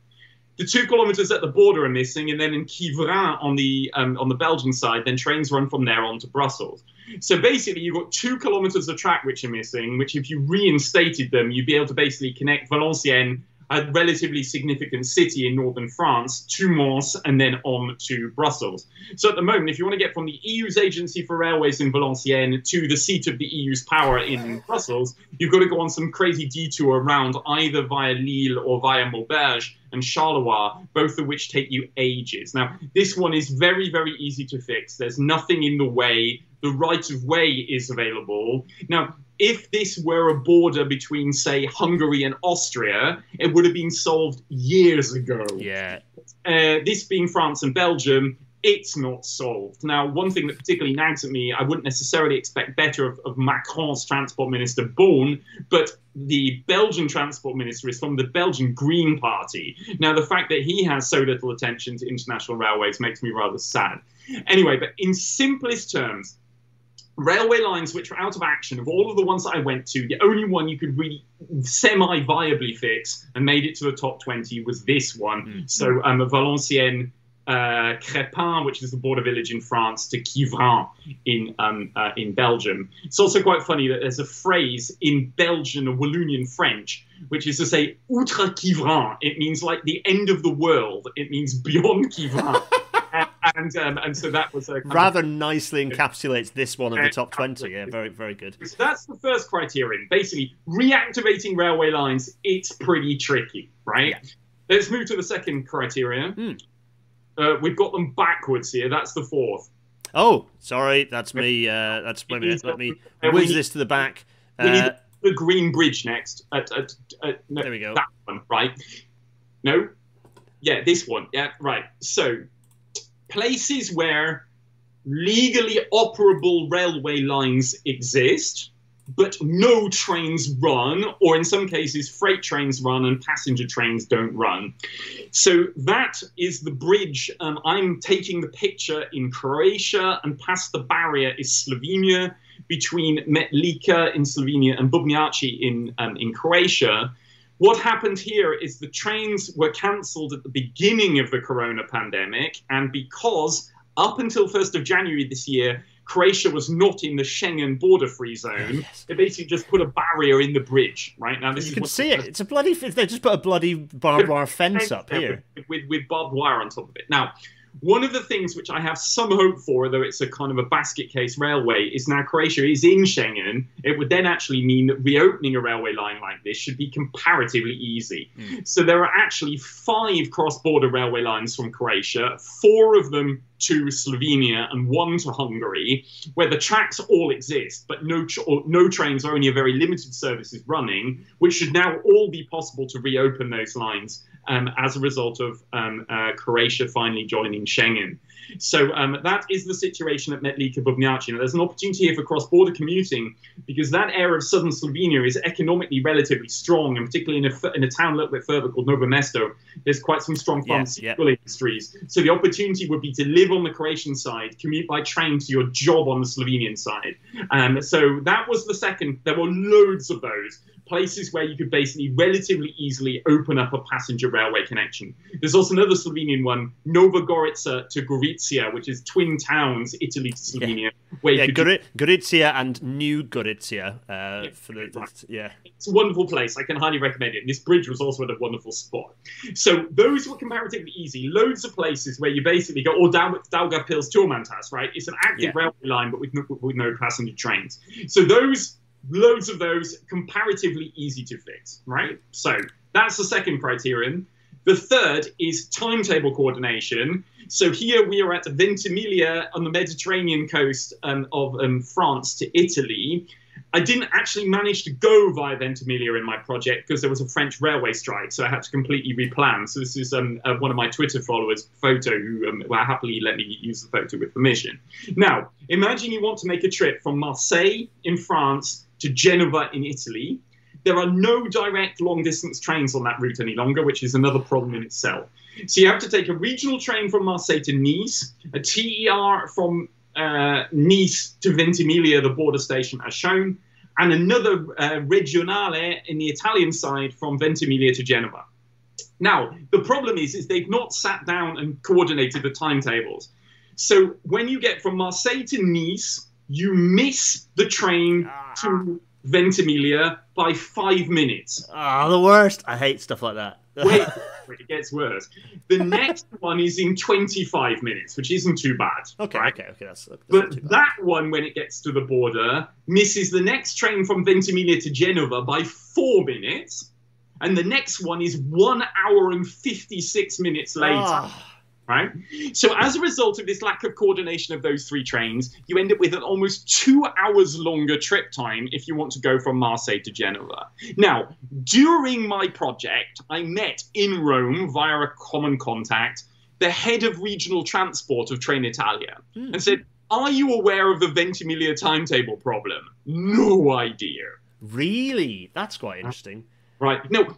The two kilometres at the border are missing, and then in Quievrain on the um, on the Belgian side, then trains run from there on to Brussels. So basically, you've got two kilometres of track which are missing, which if you reinstated them, you'd be able to basically connect Valenciennes, a relatively significant city in northern France, to Mons and then on to Brussels. So at the moment, if you want to get from the E U's Agency for Railways in Valenciennes to the seat of the E U's power in Brussels, you've got to go on some crazy detour around either via Lille or via Maubeuge and Charleroi, both of which take you ages. Now, this one is very, very easy to fix. There's nothing in the way. The right of way is available. Now, if this were a border between, say, Hungary and Austria, it would have been solved years ago. Yeah. Uh, this being France and Belgium, it's not solved. Now, one thing that particularly nags at me, I wouldn't necessarily expect better of, of Macron's transport minister, Borne, but the Belgian transport minister is from the Belgian Green Party. Now, the fact that he has so little attention to international railways makes me rather sad. Anyway, but in simplest terms, railway lines which were out of action. Of all of the ones that I went to, the only one you could really semi-viably fix and made it to the top twenty was this one. Mm-hmm. So um, Valenciennes, uh, Crépin, which is the border village in France, to Quievrain in um, uh, in Belgium. It's also quite funny that there's a phrase in Belgian or Wallonian French, which is to say outre Quievrain. It means like the end of the world. It means beyond Quievrain. And um, and so that was a rather of, nicely encapsulates this one of the top twenty. Yeah, very, very good. So that's the first criterion. Basically, reactivating railway lines, it's pretty tricky, right? Yeah. Let's move to the second criterion. Mm. Uh, we've got them backwards here. That's the fourth. Oh, sorry, that's me. Uh, that's wait a minute. Let me whiz this to the back. Uh, we need the Green Bridge next. Uh, uh, uh, no, there we go. That one, right? No, yeah, this one. Yeah, right. So. Places where legally operable railway lines exist, but no trains run, or in some cases, freight trains run and passenger trains don't run. So that is the bridge. Um, I'm taking the picture in Croatia, and past the barrier is Slovenia, between Metlika in Slovenia and Bubnjaci in, um, in Croatia. What happened here is the trains were cancelled at the beginning of the corona pandemic, and because up until first of January this year, Croatia was not in the Schengen border free zone. Yes. They basically just put a barrier in the bridge. Right now, this you is can see it. It's a bloody. They just put a bloody barbed wire fence up here with, with with barbed wire on top of it. Now, one of the things which I have some hope for, though it's a kind of a basket case railway, is now Croatia is in Schengen. It would then actually mean that reopening a railway line like this should be comparatively easy. Mm. So there are actually five cross-border railway lines from Croatia, four of them to Slovenia and one to Hungary, where the tracks all exist, but no, tr or no trains or only a very limited service is running, which should now all be possible to reopen those lines um, as a result of um, uh, Croatia finally joining Schengen. So um, that is the situation at Metlika Bubnjaci. Now, there's an opportunity here for cross-border commuting because that area of southern Slovenia is economically relatively strong, and particularly in a, in a town a little bit further called Novo Mesto, there's quite some strong pharmaceutical yeah, yeah. industries. So the opportunity would be to live on the Croatian side, commute by train to your job on the Slovenian side. Um, so that was the second. There were loads of those places where you could basically relatively easily open up a passenger railway connection. There's also another Slovenian one, Nova Gorica to Gorizia, which is twin towns, Italy to Slovenia. Yeah, where yeah Gori Gorizia and New Gorizia. Uh, yeah, for the, right. yeah, It's a wonderful place. I can highly recommend it. And this bridge was also at a wonderful spot. So those were comparatively easy. Loads of places where you basically go, or down with Daugavpils Turmantas, right? It's an active yeah. railway line, but with no, with no passenger trains. So those... Loads of those comparatively easy to fix, right? So that's the second criterion. The third is timetable coordination. So here we are at Ventimiglia on the Mediterranean coast um, of um, France to Italy. I didn't actually manage to go via Ventimiglia in my project because there was a French railway strike, so I had to completely replan. So this is um, uh, one of my Twitter followers' photo who um, well, happily let me use the photo with permission. Now, imagine you want to make a trip from Marseille in France to Genova in Italy. There are no direct long-distance trains on that route any longer, which is another problem in itself. So you have to take a regional train from Marseille to Nice, a T E R from uh, Nice to Ventimiglia, the border station as shown, and another uh, regionale in the Italian side from Ventimiglia to Genova. Now, the problem is, is they've not sat down and coordinated the timetables. So when you get from Marseille to Nice, you miss the train ah. to Ventimiglia by five minutes. Ah, oh, the worst. I hate stuff like that. Wait, it gets worse. The next one is in twenty-five minutes, which isn't too bad. Okay, right? okay, okay. That's, that's but that one, when it gets to the border, misses the next train from Ventimiglia to Genova by four minutes. And the next one is one hour and fifty-six minutes later. Oh. Right? So as a result of this lack of coordination of those three trains, you end up with an almost two hours longer trip time if you want to go from Marseille to Genova. Now, during my project, I met in Rome via a common contact the head of regional transport of Trenitalia mm. and said, "Are you aware of the Ventimiglia timetable problem?" No idea. Really? That's quite interesting. Right. No,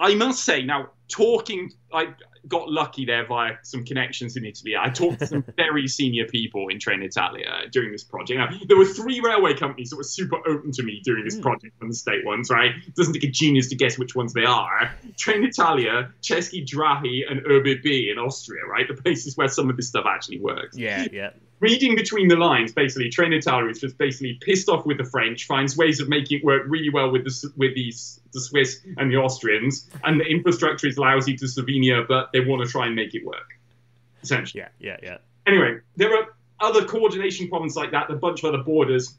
I must say now, talking, I got lucky there via some connections in Italy. I talked to some very senior people in Trenitalia during this project. Now, there were three railway companies that were super open to me during this project from the state ones, right? It doesn't take a genius to guess which ones they are. Trenitalia, České Dráhy, and ÖBB in Austria, right? The places where some of this stuff actually works. Yeah, yeah. Reading between the lines, basically, Trenitalia is just basically pissed off with the French, finds ways of making it work really well with the with these the Swiss and the Austrians, and the infrastructure is lousy to Slovenia, but they want to try and make it work, essentially. Yeah, yeah, yeah. Anyway, there are other coordination problems like that, a bunch of other borders,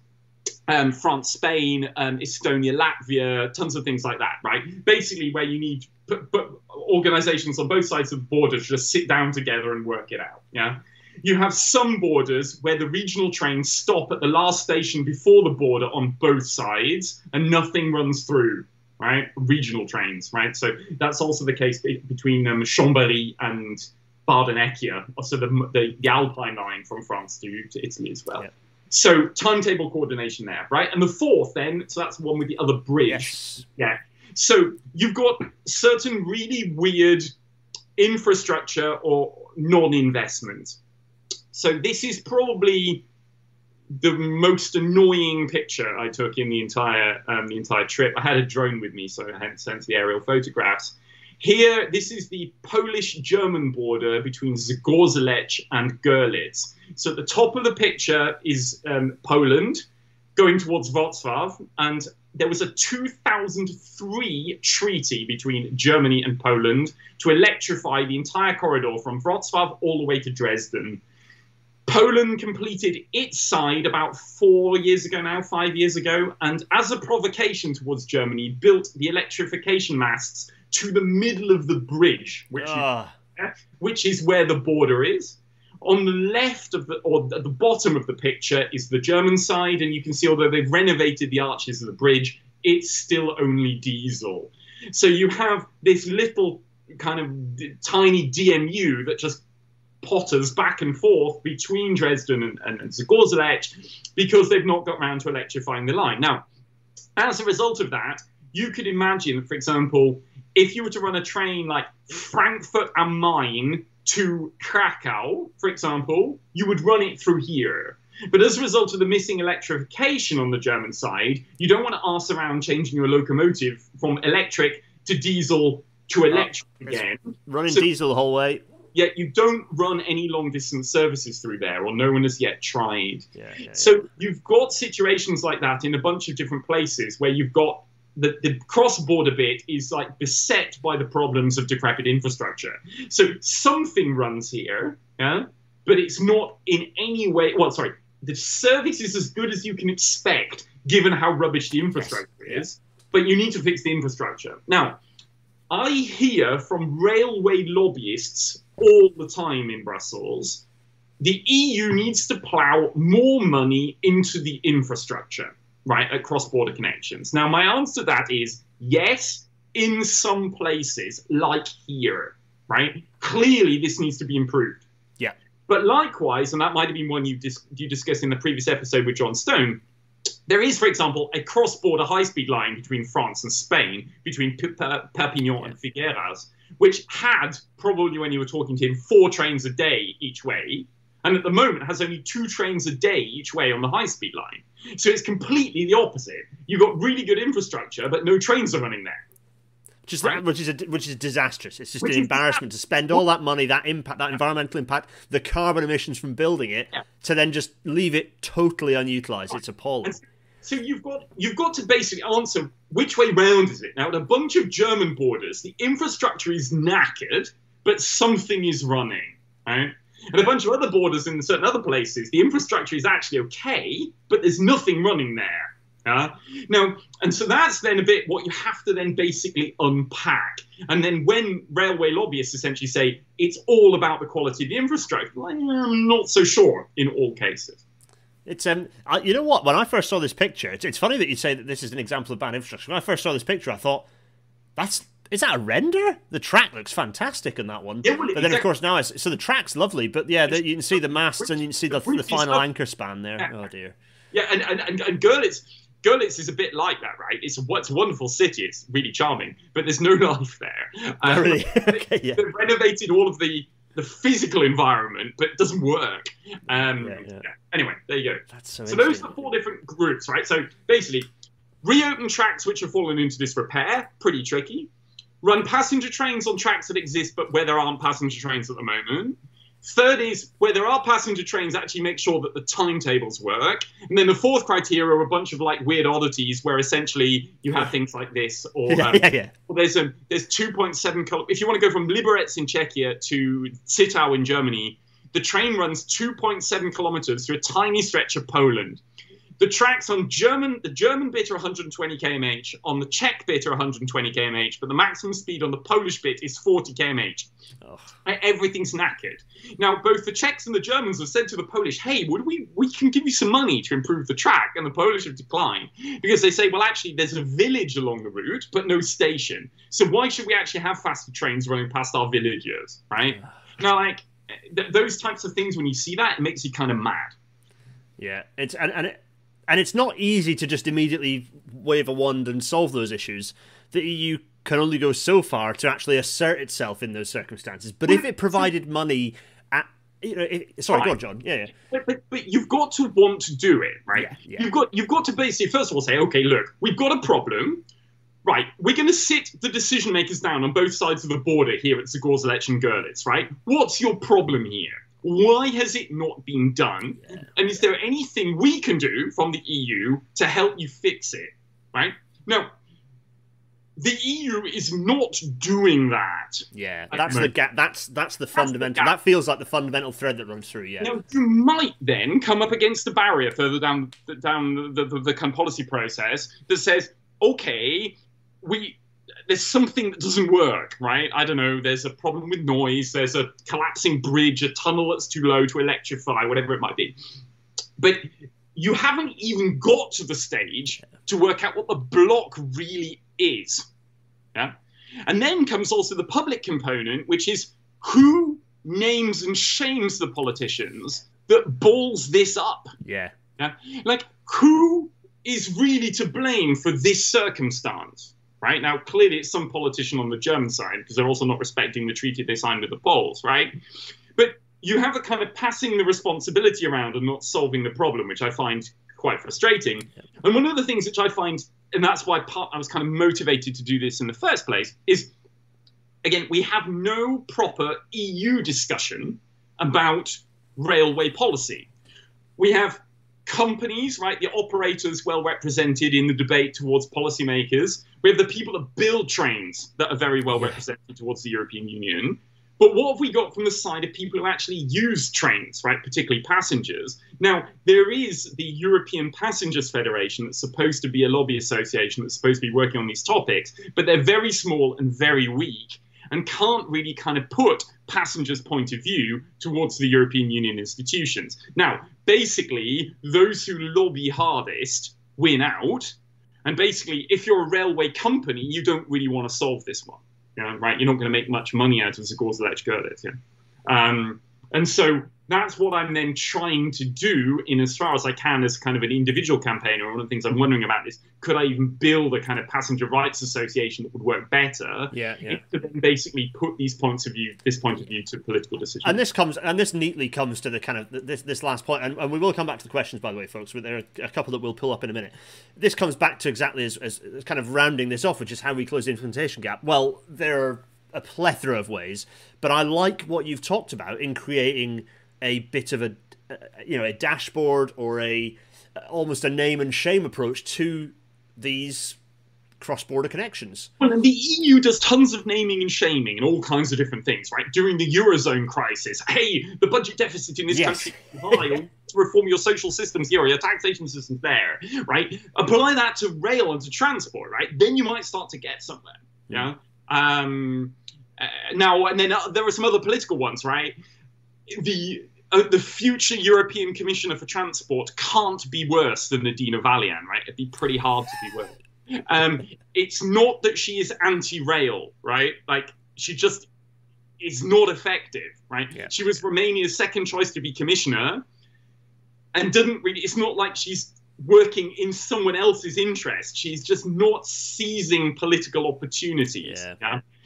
um, France, Spain, um, Estonia, Latvia, tons of things like that, right? Basically, where you need put, put organizations on both sides of the border to just sit down together and work it out, yeah? You have some borders where the regional trains stop at the last station before the border on both sides and nothing runs through, right? Regional trains, right? So that's also the case between um, Chambéry and Baden-Eckert, also the, the, the Alpine line from France to, to Italy as well. Yeah. So timetable coordination there, right? And the fourth then, so that's one with the other bridge. Yes. Yeah. So you've got certain really weird infrastructure or non-investment. So this is probably the most annoying picture I took in the entire um, the entire trip. I had a drone with me, so I hadn't sent the aerial photographs. Here, this is the Polish-German border between Zgorzelec and Görlitz. So at the top of the picture is um, Poland going towards Wrocław, and there was a two thousand three treaty between Germany and Poland to electrify the entire corridor from Wrocław all the way to Dresden. Poland completed its side about four years ago now, five years ago, and as a provocation towards Germany, built the electrification masts to the middle of the bridge, which, uh. is, which is where the border is. On the left of the, or at the bottom of the picture, is the German side, and you can see although they've renovated the arches of the bridge, it's still only diesel. So you have this little kind of tiny D M U that just potters back and forth between Dresden and, and, and Zgorzelec because they've not got around to electrifying the line. Now, as a result of that, you could imagine, for example, if you were to run a train like Frankfurt am Main to Krakow, for example, you would run it through here. But as a result of the missing electrification on the German side, you don't want to arse around changing your locomotive from electric to diesel to electric oh, again. Running so, diesel the whole way. Yet you don't run any long-distance services through there, or no one has yet tried. Yeah, yeah, so yeah. You've got situations like that in a bunch of different places where you've got the, the cross-border bit is like beset by the problems of decrepit infrastructure. So something runs here, yeah, but it's not in any way... Well, sorry, the service is as good as you can expect, given how rubbish the infrastructure yes. is, but you need to fix the infrastructure. Now, I hear from railway lobbyists... all the time in Brussels, the E U needs to plough more money into the infrastructure, right, at cross-border connections. Now, my answer to that is yes, in some places, like here, right? Clearly, this needs to be improved. Yeah. But likewise, and that might have been one you, dis you discussed in the previous episode with John Stone, there is, for example, a cross-border high-speed line between France and Spain, between P P Perpignan yeah. and Figueras, which had, probably when you were talking to him, four trains a day each way, and at the moment has only two trains a day each way on the high-speed line. So it's completely the opposite. You've got really good infrastructure, but no trains are running there. Just right. Which is a, which is disastrous. It's just which an embarrassment to spend all that money, that impact, that environmental impact, the carbon emissions from building it, yeah. to then just leave it totally unutilized. Right. It's appalling. And so you've got you've got to basically answer which way round is it. Now, at a bunch of German borders, the infrastructure is knackered, but something is running, right? At a bunch of other borders in certain other places, the infrastructure is actually okay, but there's nothing running there. Uh? Now, and so that's then a bit what you have to then basically unpack. And then when railway lobbyists essentially say it's all about the quality of the infrastructure, well, I'm not so sure in all cases. It's um, I, you know what? When I first saw this picture, it's, it's funny that you say that this is an example of bad infrastructure. When I first saw this picture, I thought, "That's is that a render? The track looks fantastic in that one." Yeah, well, but then, of course, now it's so the track's lovely, but yeah, the, you can see the masts and you can see the, the final anchor span there. Oh dear. Yeah, and and and, and Görlitz, Görlitz is a bit like that, right? It's a, it's a wonderful city. It's really charming, but there's no life there. Um, really? Okay, yeah. They've renovated all of the, the physical environment, but it doesn't work. Um, yeah, yeah. Yeah. Anyway, there you go. That's so, so those are the four different groups, right? So basically, reopen tracks which have fallen into disrepair, pretty tricky. Run passenger trains on tracks that exist, but where there aren't passenger trains at the moment. Third is, where there are passenger trains, actually make sure that the timetables work. And then the fourth criteria are a bunch of like weird oddities where essentially you have things like this. Or, um, yeah, yeah, yeah. or there's a, there's two point seven... If you want to go from Liberec in Czechia to Zittau in Germany, the train runs two point seven kilometers through a tiny stretch of Poland. The tracks on German, the German bit are one hundred twenty kilometers per hour, on the Czech bit are one hundred twenty kilometers per hour, but the maximum speed on the Polish bit is forty kilometers per hour. Oh. Everything's knackered. Now, both the Czechs and the Germans have said to the Polish, hey, would we, we can give you some money to improve the track, and the Polish have declined, because they say, well, actually, there's a village along the route, but no station. So why should we actually have faster trains running past our villages, right? Now, like, th those types of things, when you see that, it makes you kind of mad. Yeah, it's... and, and it And it's not easy to just immediately wave a wand and solve those issues. The E U can only go so far to actually assert itself in those circumstances. But if it provided money at... You know, it, sorry, right. go on, John. Yeah, yeah. But, but, but you've got to want to do it, right? Yeah, yeah. You've got, you've got to basically, first of all, say, okay, look, we've got a problem. Right, we're going to sit the decision makers down on both sides of the border here at Zagorzelec and Görlitz, right? What's your problem here? Why has it not been done? Yeah, and is yeah. there anything we can do from the E U to help you fix it? Right? Now, the E U is not doing that. Yeah, that's the gap. That's that's the that's fundamental. The that feels like the fundamental thread that runs through. Yeah. Now, you might then come up against a barrier further down down the the, the kind of policy process that says, okay, we. There's something that doesn't work, right? I don't know, there's a problem with noise, there's a collapsing bridge, a tunnel that's too low to electrify, whatever it might be. But you haven't even got to the stage to work out what the block really is. Yeah? And then comes also the public component, which is who names and shames the politicians that balls this up? Yeah. Yeah? Like, who is really to blame for this circumstance? Right? Now, clearly, it's some politician on the German side, because they're also not respecting the treaty they signed with the Poles, right? But you have a kind of passing the responsibility around and not solving the problem, which I find quite frustrating. Yeah. And one of the things which I find, and that's why part, I was kind of motivated to do this in the first place, is, again, we have no proper E U discussion about railway policy. We have companies, right, the operators well represented in the debate towards policymakers. We have the people that build trains that are very well represented towards the European Union. But what have we got from the side of people who actually use trains, right, particularly passengers? Now, there is the European Passengers Federation that's supposed to be a lobby association that's supposed to be working on these topics, but they're very small and very weak and can't really kind of put passengers' point of view towards the European Union institutions. Now, basically, those who lobby hardest win out. And basically, if you're a railway company, you don't really want to solve this one, you know, right? You're not going to make much money out of Zagorzelec-Görlitz. Yeah? Um, and so that's what I'm then trying to do in as far as I can as kind of an individual campaigner. One of the things I'm wondering about is, could I even build a kind of passenger rights association that would work better? Yeah, yeah. To then basically put these points of view, this point of view to political decisions. And this comes, and this neatly comes to the kind of this, this last point. And, and we will come back to the questions, by the way, folks, but there are a couple that we'll pull up in a minute. This comes back to exactly as, as kind of rounding this off, which is how we close the implementation gap. Well, there are a plethora of ways, but I like what you've talked about in creating a bit of a, you know, a dashboard or a almost a name and shame approach to these cross-border connections. Well, and the E U does tons of naming and shaming and all kinds of different things, right? During the Eurozone crisis, hey, the budget deficit in this yes. country is high. You need to reform your social systems here or your taxation systems there, right? Apply that to rail and to transport, right? Then you might start to get somewhere, yeah? Um, uh, now, and then uh, there are some other political ones, right? The uh, the future European Commissioner for Transport can't be worse than Adina Valean, right? It'd be pretty hard to be worse. Um, it's not that she is anti-rail, right? Like, she just is not effective, right? Yeah. She was Romania's second choice to be commissioner and didn't really... It's not like she's working in someone else's interest. She's just not seizing political opportunities. Yeah.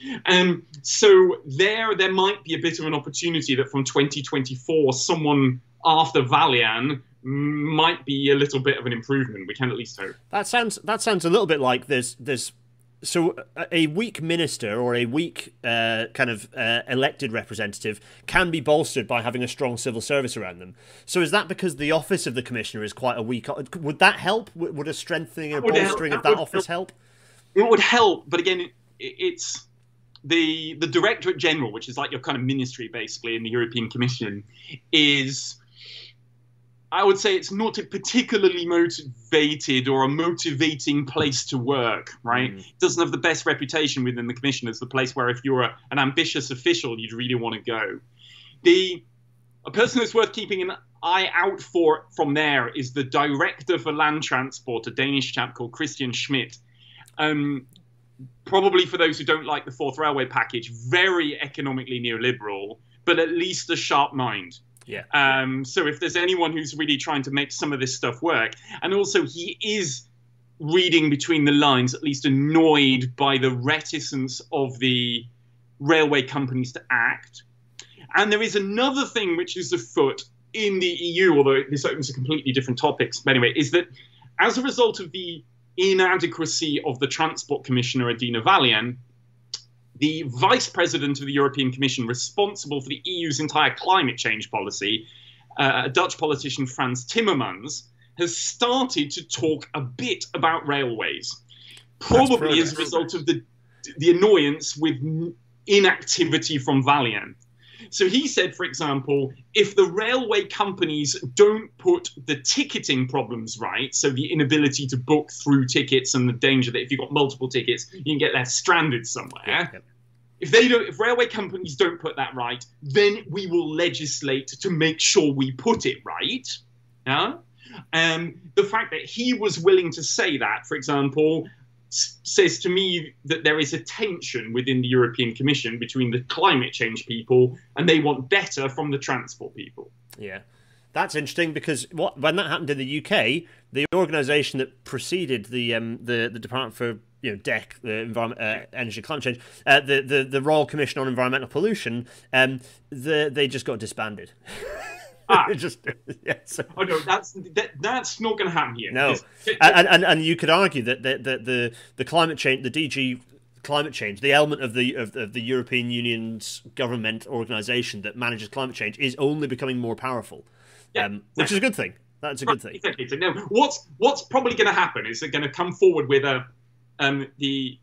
Yeah? Um, so there, there might be a bit of an opportunity that from twenty twenty-four, someone after Valean might be a little bit of an improvement. We can at least hope. That sounds that sounds a little bit like there's there's so a weak minister or a weak uh, kind of uh, elected representative can be bolstered by having a strong civil service around them. So is that because the office of the commissioner is quite a weak? Would that help? Would a strengthening or bolstering help. of that, that office help. help? It would help, but again, it, it's. The the Directorate General, which is like your kind of ministry basically in the European Commission, is, I would say, it's not a particularly motivated or a motivating place to work, right? Mm. It doesn't have the best reputation within the Commission as the place where if you're a, an ambitious official, you'd really want to go. The a person that's worth keeping an eye out for from there is the Director for Land Transport, a Danish chap called Christian Schmidt. Um, Probably for those who don't like the Fourth Railway Package, very economically neoliberal, but at least a sharp mind. Yeah. Um, so if there's anyone who's really trying to make some of this stuff work, and also he is reading between the lines, at least annoyed by the reticence of the railway companies to act. And there is another thing which is afoot in the E U, although this opens a completely different topics. But anyway, is that as a result of the inadequacy of the Transport Commissioner Adina Valean, the Vice President of the European Commission responsible for the E U's entire climate change policy, uh, a Dutch politician, Frans Timmermans, has started to talk a bit about railways, probably as a result of the, the annoyance with inactivity from Valean. So he said, for example, if the railway companies don't put the ticketing problems right, so the inability to book through tickets and the danger that if you've got multiple tickets, you can get left stranded somewhere. Yeah, yeah. If they don't, if railway companies don't put that right, then we will legislate to make sure we put it right. Yeah? Um, the fact that he was willing to say that, for example, says to me that there is a tension within the European Commission between the climate change people and they want better from the transport people. Yeah, that's interesting because what when that happened in the U K, the organisation that preceded the um, the the Department for you know D E C, the Environment, uh, Energy, Climate Change, uh, the the the Royal Commission on Environmental Pollution, um, the they just got disbanded. Ah. Just, yeah, so. Oh no, that's that, that's not going to happen here. No, and, and and you could argue that the the the, the climate change, the D G climate change, the element of the of, of the European Union's government organisation that manages climate change is only becoming more powerful, yeah, um, which no. is a good thing. That's a right, good thing. Exactly. So now, what's what's probably going to happen is they're going to come forward with a um, the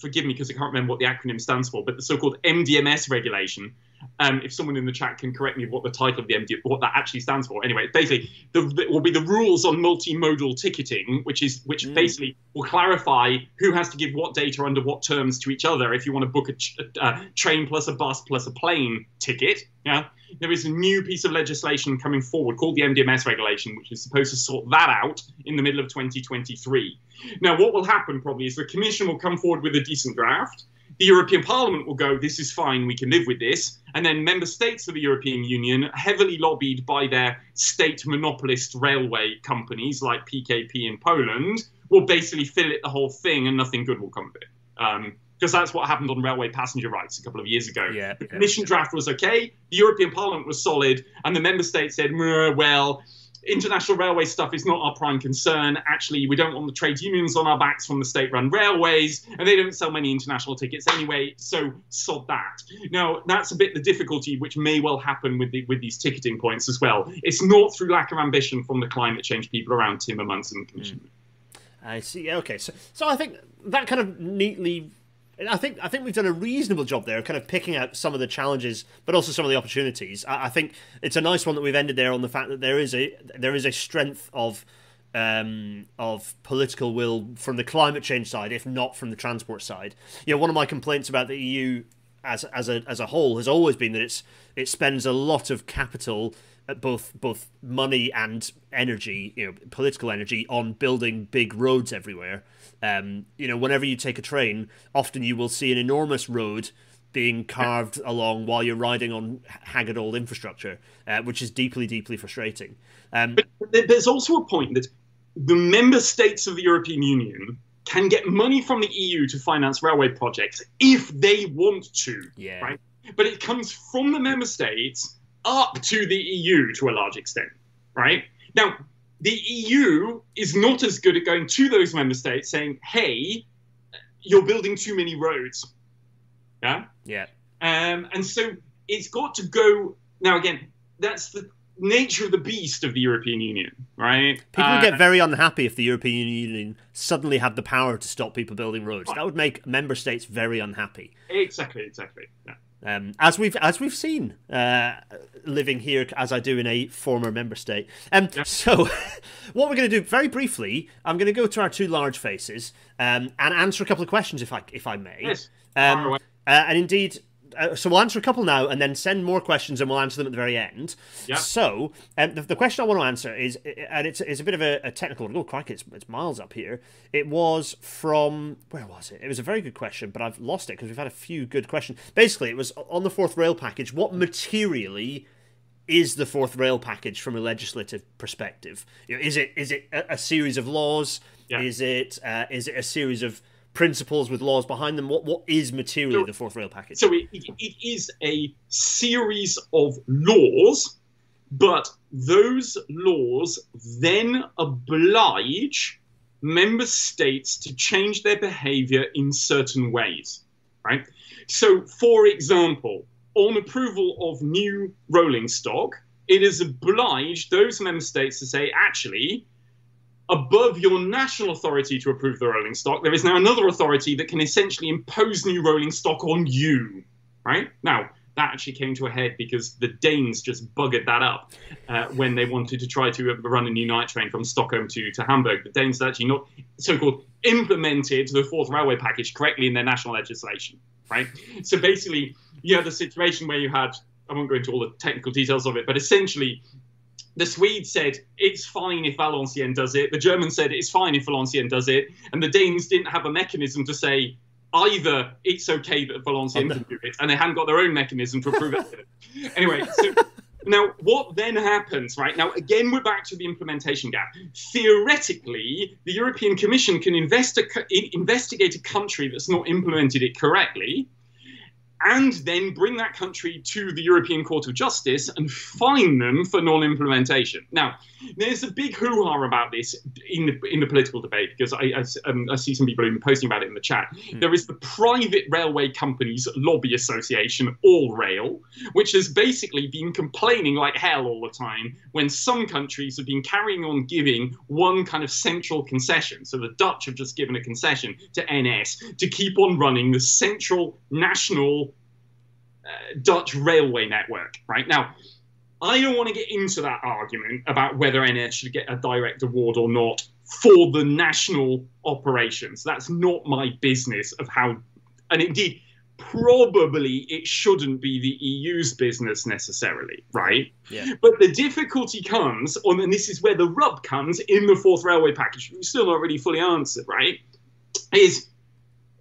forgive me because I can't remember what the acronym stands for, but the so-called M D M S regulation. Um, if someone in the chat can correct me of what the title of the M D, what that actually stands for. Anyway, basically, the, the, will be the rules on multimodal ticketing, which is which mm. basically will clarify who has to give what data under what terms to each other if you want to book a, a train plus a bus plus a plane ticket. Yeah, there is a new piece of legislation coming forward called the M D M S regulation, which is supposed to sort that out in the middle of twenty twenty-three. Now, what will happen probably is the Commission will come forward with a decent draft. The European Parliament will go, this is fine, we can live with this. And then member states of the European Union, heavily lobbied by their state monopolist railway companies like P K P in Poland, will basically fill it the whole thing and nothing good will come of it. Because um, that's what happened on railway passenger rights a couple of years ago. Yeah, the Commission yeah. draft was okay, the European Parliament was solid, and the member states said, well, international railway stuff is not our prime concern. Actually, we don't want the trade unions on our backs from the state-run railways, and they don't sell many international tickets anyway, so sod that. Now, that's a bit the difficulty which may well happen with the, with these ticketing points as well. It's not through lack of ambition from the climate change people around Timmermans and the Commission. Mm. I see. Okay, so, so I think that kind of neatly... I think I think we've done a reasonable job there of kind of picking out some of the challenges, but also some of the opportunities. I, I think it's a nice one that we've ended there on the fact that there is a there is a strength of um, of political will from the climate change side, if not from the transport side. You know, one of my complaints about the E U as as a as a whole has always been that it's it spends a lot of capital, both both money and energy, you know, political energy, on building big roads everywhere. Um, you know, whenever you take a train, often you will see an enormous road being carved along while you're riding on haggard old infrastructure, uh, which is deeply, deeply frustrating. Um, but there's also a point that the member states of the European Union can get money from the E U to finance railway projects if they want to, yeah. right? But it comes from the member states up to the E U to a large extent, right? Now, the E U is not as good at going to those member states saying, hey, you're building too many roads, yeah? Yeah. Um, and so it's got to go, now again, that's the nature of the beast of the European Union, right? People uh, would get very unhappy if the European Union suddenly had the power to stop people building roads. That would make member states very unhappy. Exactly, exactly. Yeah. Um, as we've as we've seen, uh, living here as I do in a former member state. Um, yeah. So, what we're going to do very briefly, I'm going to go to our two large faces um, and answer a couple of questions, if I if I may. Yes. Um, uh, and indeed. Uh, so we'll answer a couple now and then send more questions and we'll answer them at the very end. Yep. So um, the, the question I want to answer is, and it's, it's a bit of a, a technical, oh, crikey, it's, it's miles up here. It was from, where was it? It was a very good question, but I've lost it because we've had a few good questions. Basically, it was on the fourth rail package. What materially is the fourth rail package from a legislative perspective? You know, is it is it a, a series of laws? Yeah. Is it uh, is it a series of principles with laws behind them? What what is materially so, the fourth rail package? So it, it, it is a series of laws, but those laws then oblige member states to change their behaviour in certain ways, right? So, for example, on approval of new rolling stock, it is obliged those member states to say, actually, above your national authority to approve the rolling stock, there is now another authority that can essentially impose new rolling stock on you, right? Now, that actually came to a head because the Danes just buggered that up uh, when they wanted to try to run a new night train from Stockholm to, to Hamburg. The Danes actually not so-called implemented the fourth railway package correctly in their national legislation, right? So basically, you had a situation where you had, I won't go into all the technical details of it, but essentially, the Swedes said, it's fine if Valenciennes does it. The Germans said, it's fine if Valenciennes does it. And the Danes didn't have a mechanism to say, either it's okay that Valenciennes oh, no. can do it, and they hadn't got their own mechanism to approve it. Anyway, so now what then happens, right? Now, again, we're back to the implementation gap. Theoretically, the European Commission can invest a, investigate a country that's not implemented it correctly, and then bring that country to the European Court of Justice and fine them for non-implementation. Now, there's a big hoo-ha about this in the, in the political debate, because I, I, um, I see some people have been posting about it in the chat. Mm-hmm. There is the Private Railway Companies Lobby Association, All Rail, which has basically been complaining like hell all the time when some countries have been carrying on giving one kind of central concession. So the Dutch have just given a concession to N S to keep on running the central national Uh, Dutch railway network, right? Now, I don't want to get into that argument about whether N S should get a direct award or not for the national operations. That's not my business of how, and indeed, probably it shouldn't be the E U's business necessarily, right? Yeah. But the difficulty comes, on, and this is where the rub comes in the fourth railway package, which is still not really fully answered, right? Is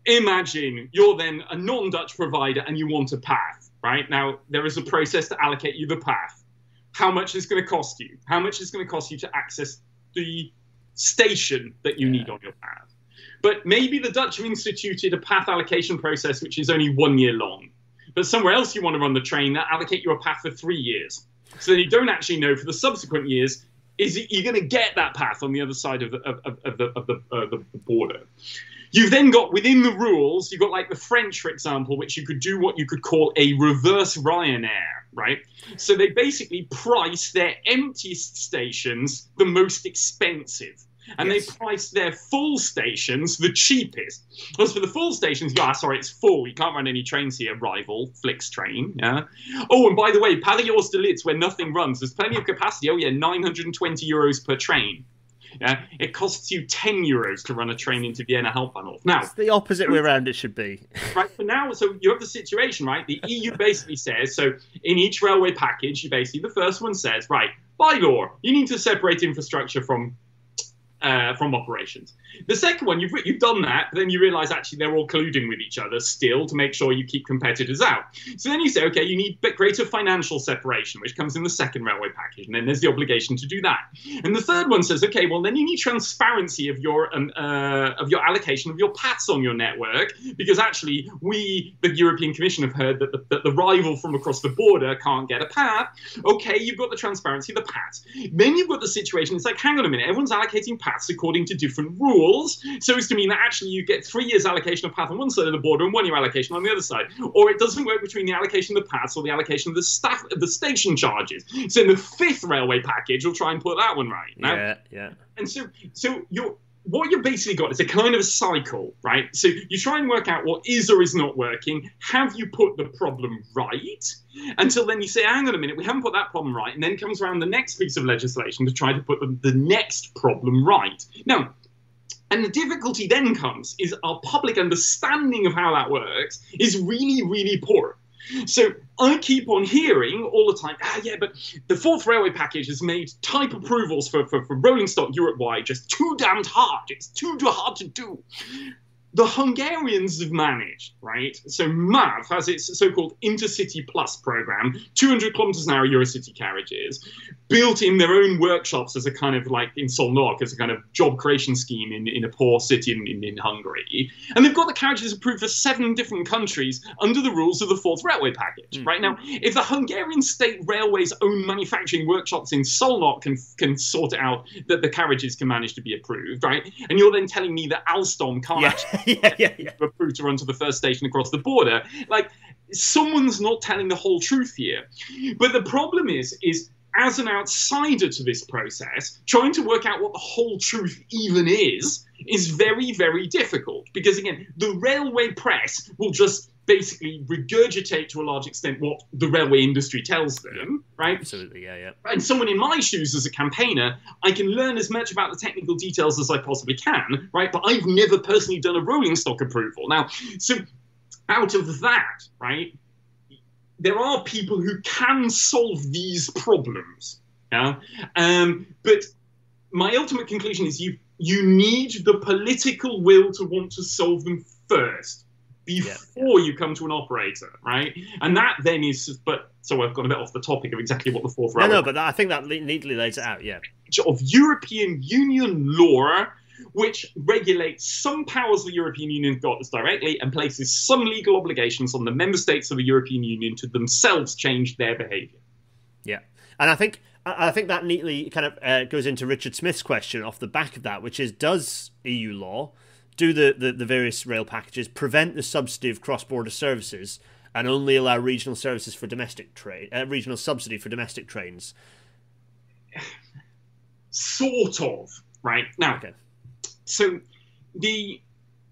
imagine you're then a non-Dutch provider and you want a path, right? Now, there is a process to allocate you the path. How much is going to cost you? How much is going to cost you to access the station that you yeah. need on your path? But maybe the Dutch have instituted a path allocation process which is only one year long. But somewhere else you want to run the train, they'll allocate you a path for three years. So then you don't actually know for the subsequent years, is it, you're going to get that path on the other side of the, of, of the, of the, uh, the border. You've then got, within the rules, you've got like the French, for example, which you could do what you could call a reverse Ryanair, right? So they basically price their emptiest stations the most expensive. And yes. they price their full stations the cheapest. As for the full stations, yeah, sorry, it's full. You can't run any trains here, rival, Flixtrain. Yeah. Oh, and by the way, Paris-Hors de Litz, where nothing runs, there's plenty of capacity. Oh, yeah, nine hundred twenty euros per train. Yeah, it costs you ten euros to run a train into Vienna Hauptbahnhof. Now, it's the opposite way around it should be. Right, but now, so you have the situation, right? The E U basically says, so in each railway package, you basically, the first one says, right, by law, you need to separate infrastructure from uh, from operations. The second one, you've, you've done that, but then you realise actually they're all colluding with each other still to make sure you keep competitors out. So then you say, okay, you need greater financial separation, which comes in the second railway package, and then there's the obligation to do that. And the third one says, okay, well then you need transparency of your um, uh, of your allocation of your P A Ts on your network, because actually we, the European Commission, have heard that the, that the rival from across the border can't get a P A T. Okay, you've got the transparency of the P A T. Then you've got the situation, it's like, hang on a minute, everyone's allocating P A Ts according to different rules, so as to mean that actually you get three years allocation of P A T on one side of the border and one year allocation on the other side. Or it doesn't work between the allocation of the P A Ts or the allocation of the staff, the station charges. So in the fifth railway package, we'll try and put that one right. Now, yeah, yeah. And so, so you're, what you've basically got is a kind of a cycle, right? So you try and work out what is or is not working. Have you put the problem right? Until then you say, hang on a minute, we haven't put that problem right. And then comes around the next piece of legislation to try to put the, the next problem right. Now, and the difficulty then comes is our public understanding of how that works is really, really poor. So I keep on hearing all the time, ah, yeah, but the fourth railway package has made type approvals for, for, for rolling stock Europe-wide just too damned hard. It's too, too hard to do. The Hungarians have managed, right? So M A V has its so-called Intercity Plus program, two hundred kilometers an hour Eurocity carriages, built in their own workshops as a kind of like in Szolnok, as a kind of job creation scheme in, in a poor city in, in, in Hungary. And they've got the carriages approved for seven different countries under the rules of the fourth railway package, mm. right? Now, if the Hungarian state railways' own manufacturing workshops in Szolnok can, can sort it out that the carriages can manage to be approved, right? And you're then telling me that Alstom can't yeah. actually yeah, yeah, yeah. approved to run to the first station across the border. Like, someone's not telling the whole truth here. But the problem is, is as an outsider to this process, trying to work out what the whole truth even is, is very, very difficult. Because again, the railway press will just basically regurgitate to a large extent what the railway industry tells them, right? Absolutely, yeah, yeah. And someone in my shoes as a campaigner, I can learn as much about the technical details as I possibly can, right? But I've never personally done a rolling stock approval. Now, so out of that, right, there are people who can solve these problems, yeah? Um, but my ultimate conclusion is you, you need the political will to want to solve them first, before yeah, yeah. you come to an operator, right? And that then is, but so I've gone a bit off the topic of exactly what the fourth round. No, no, but that, I think that neatly lays it out. Yeah, of European Union law, which regulates some powers the European Union got directly and places some legal obligations on the member states of the European Union to themselves change their behaviour. Yeah, and I think I think that neatly kind of uh, goes into Richard Smith's question off the back of that, which is, does E U law? Do the, the, the various rail packages prevent the subsidy of cross-border services and only allow regional services for domestic trade, uh, regional subsidy for domestic trains? Sort of, right? Now, okay. so the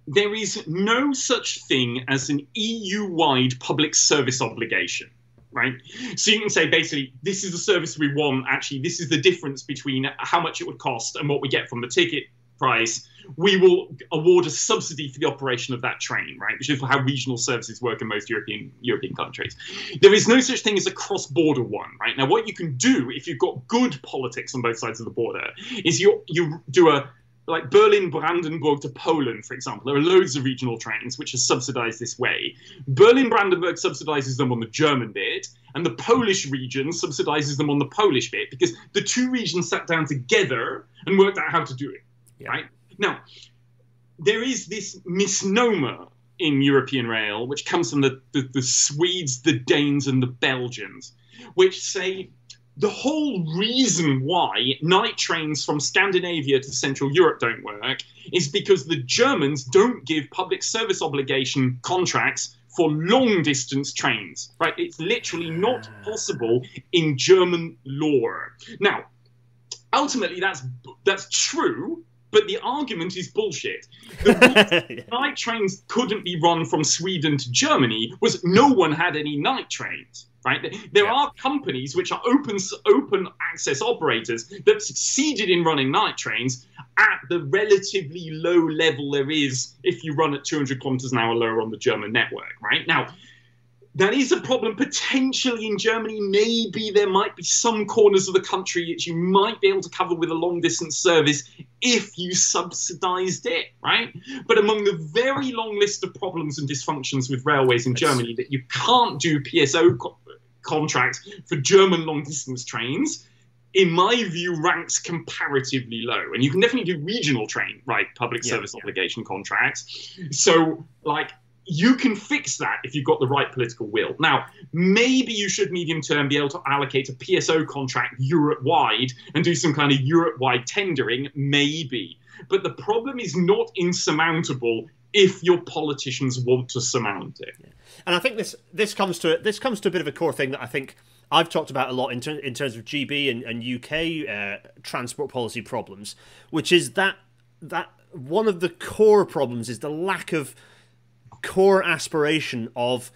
there is no such thing as an E U-wide public service obligation. Right. So you can say, basically, this is the service we want. Actually, this is the difference between how much it would cost and what we get from the ticket price. We will award a subsidy for the operation of that train, right? Which is how regional services work in most European European countries. There is no such thing as a cross-border one, right? Now, what you can do if you've got good politics on both sides of the border is you you do a like Berlin, Brandenburg to Poland, for example. There are loads of regional trains which are subsidised this way. Berlin, Brandenburg subsidises them on the German bit, and the Polish region subsidises them on the Polish bit, because the two regions sat down together and worked out how to do it. Yeah. Right? Now, there is this misnomer in European rail, which comes from the, the, the Swedes, the Danes, and the Belgians, which say the whole reason why night trains from Scandinavia to Central Europe don't work is because the Germans don't give public service obligation contracts for long-distance trains. Right? It's literally not possible in German law. Now, ultimately, that's that's true, but the argument is bullshit. The yeah. night trains couldn't be run from Sweden to Germany was no one had any night trains, right? There yeah. are companies which are open open access operators that succeeded in running night trains at the relatively low level there is if you run at two hundred kilometers an hour lower on the German network, right? Now, that is a problem potentially in Germany. Maybe there might be some corners of the country that you might be able to cover with a long-distance service if you subsidised it, right? But among the very long list of problems and dysfunctions with railways in Germany, that you can't do P S O co- contracts for German long-distance trains, in my view, ranks comparatively low. And you can definitely do regional train, right, public yeah, service yeah. obligation contracts. So, like, you can fix that if you've got the right political will. Now, maybe you should medium-term be able to allocate a P S O contract Europe-wide and do some kind of Europe-wide tendering, maybe. But the problem is not insurmountable if your politicians want to surmount it. Yeah. And I think this this comes to this comes to a bit of a core thing that I think I've talked about a lot in, ter- in terms of G B and, and U K uh, transport policy problems, which is that that one of the core problems is the lack of core aspiration of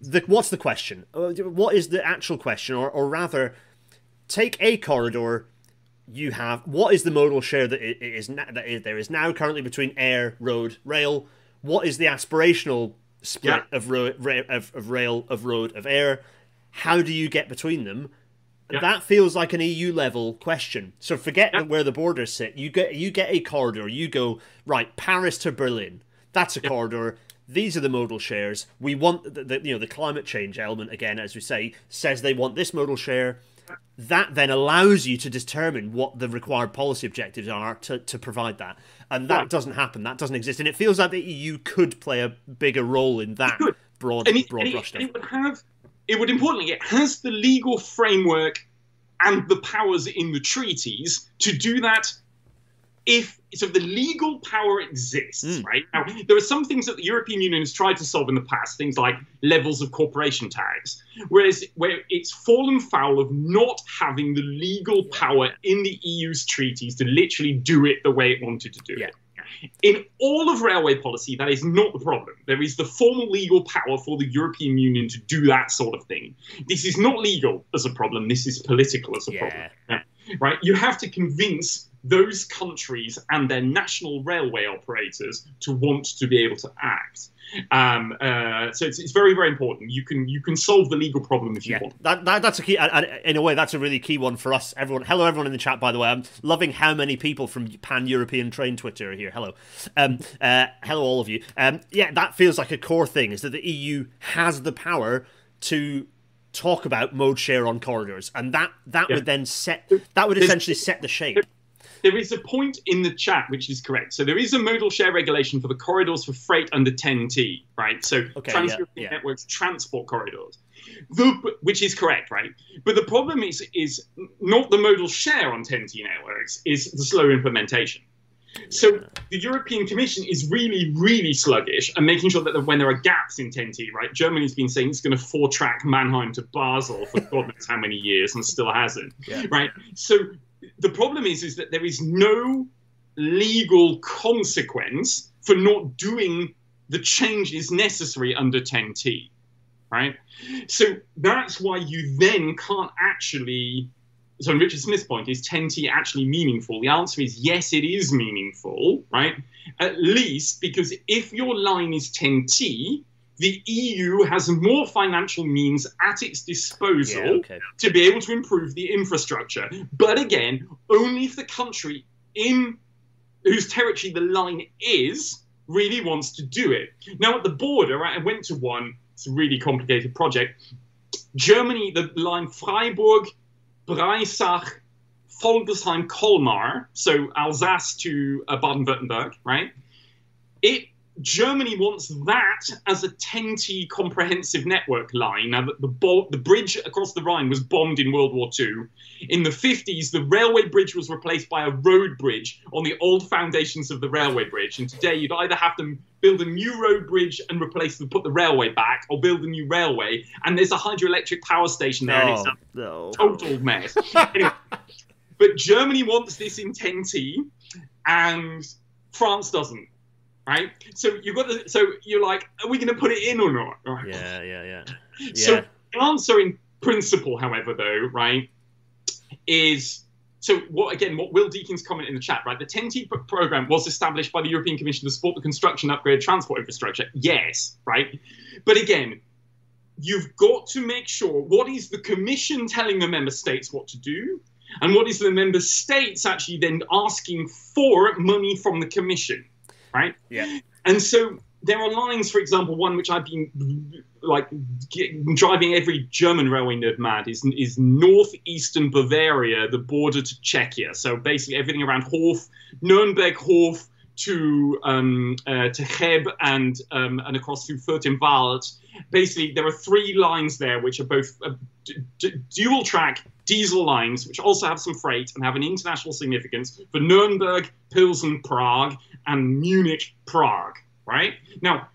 the what's the question? What is the actual question? Or, or rather, take a corridor you have. What is the modal share that it is na- that is, there is now currently between air, road, rail? What is the aspirational split yeah. of, ro- ra- of of rail, of road, of air? How do you get between them? Yeah. That feels like an E U level question. So forget yeah. where the borders sit. You get you get a corridor. You go right Paris to Berlin. That's a yeah. corridor. These are the modal shares. We want the, the you know the climate change element again, as we say, says they want this modal share. That then allows you to determine what the required policy objectives are to, to provide that. And that right. doesn't happen. That doesn't exist. And it feels like the E U could play a bigger role in that broad, and it, broad and brush stuff. It would have, it would importantly, it has the legal framework and the powers in the treaties to do that. If so, the legal power exists, mm. right? Now, there are some things that the European Union has tried to solve in the past, things like levels of corporation tax, whereas where it's fallen foul of not having the legal power in the E U's treaties to literally do it the way it wanted to do yeah. it. In all of railway policy, that is not the problem. There is the formal legal power for the European Union to do that sort of thing. This is not legal as a problem. This is political as a yeah. problem. Yeah. Right? You have to convince those countries and their national railway operators to want to be able to act. Um, uh, so it's, it's very, very important. You can you can solve the legal problem if you yeah, want. That, that, that's a key, and in a way, that's a really key one for us. Everyone, hello, everyone in the chat. By the way, I'm loving how many people from pan-European train Twitter are here. Hello, um, uh, hello, all of you. Um, yeah, that feels like a core thing: is that the E U has the power to talk about mode share on corridors, and that that yeah. would then set that would essentially set the shape. There is a point in the chat which is correct. So there is a modal share regulation for the corridors for freight under ten T, right? So okay, Trans-European yeah, yeah. Network's transport corridors, the, which is correct, right? But the problem is is not the modal share on ten T networks, is the slow implementation. So yeah. the European Commission is really, really sluggish and making sure that when there are gaps in ten T, right? Germany's been saying it's going to four-track Mannheim to Basel for God knows how many years and still hasn't, yeah. right? So the problem is, is that there is no legal consequence for not doing the changes necessary under ten T, right? So that's why you then can't actually... So Richard Smith's point is, ten T actually meaningful? The answer is yes, it is meaningful, right? At least because if your line is ten T, the E U has more financial means at its disposal yeah, okay. to be able to improve the infrastructure. But again, only if the country in whose territory the line is really wants to do it. Now, at the border, right, I went to one, it's a really complicated project. Germany, the line Freiburg, Breisach, Volgesheim, Colmar, so Alsace to uh, Baden-Württemberg, right? It Germany wants that as a ten T comprehensive network line. Now, the, bo- the bridge across the Rhine was bombed in World War Two. In the fifties, the railway bridge was replaced by a road bridge on the old foundations of the railway bridge. And today, you'd either have to build a new road bridge and replace the, put the railway back, or build a new railway. And there's a hydroelectric power station there, no, and it's a no. total mess. Anyway, but Germany wants this in ten T, and France doesn't. Right, so you got the, so you're like, are we going to put it in or not? Right. Yeah, yeah, yeah, yeah. So the answer in principle, however, though, right, is so what again? What Will Deacon's comment in the chat, right? The ten T program was established by the European Commission to support the construction, upgrade, transport infrastructure. Yes, right, but again, you've got to make sure what is the Commission telling the member states what to do, and what is the member states actually then asking for money from the Commission, right? Yeah. And so there are lines, for example, one which I've been like driving every German railway nerd mad is is northeastern Bavaria, the border to Czechia. So basically everything around Hof, Nuremberg, Hof to um, uh, to Cheb and um, and across through Fürth im Wald. Basically, there are three lines there which are both uh, d d dual track diesel lines, which also have some freight and have an international significance for Nuremberg, Pilsen, Prague, and Munich, Prague. Right now,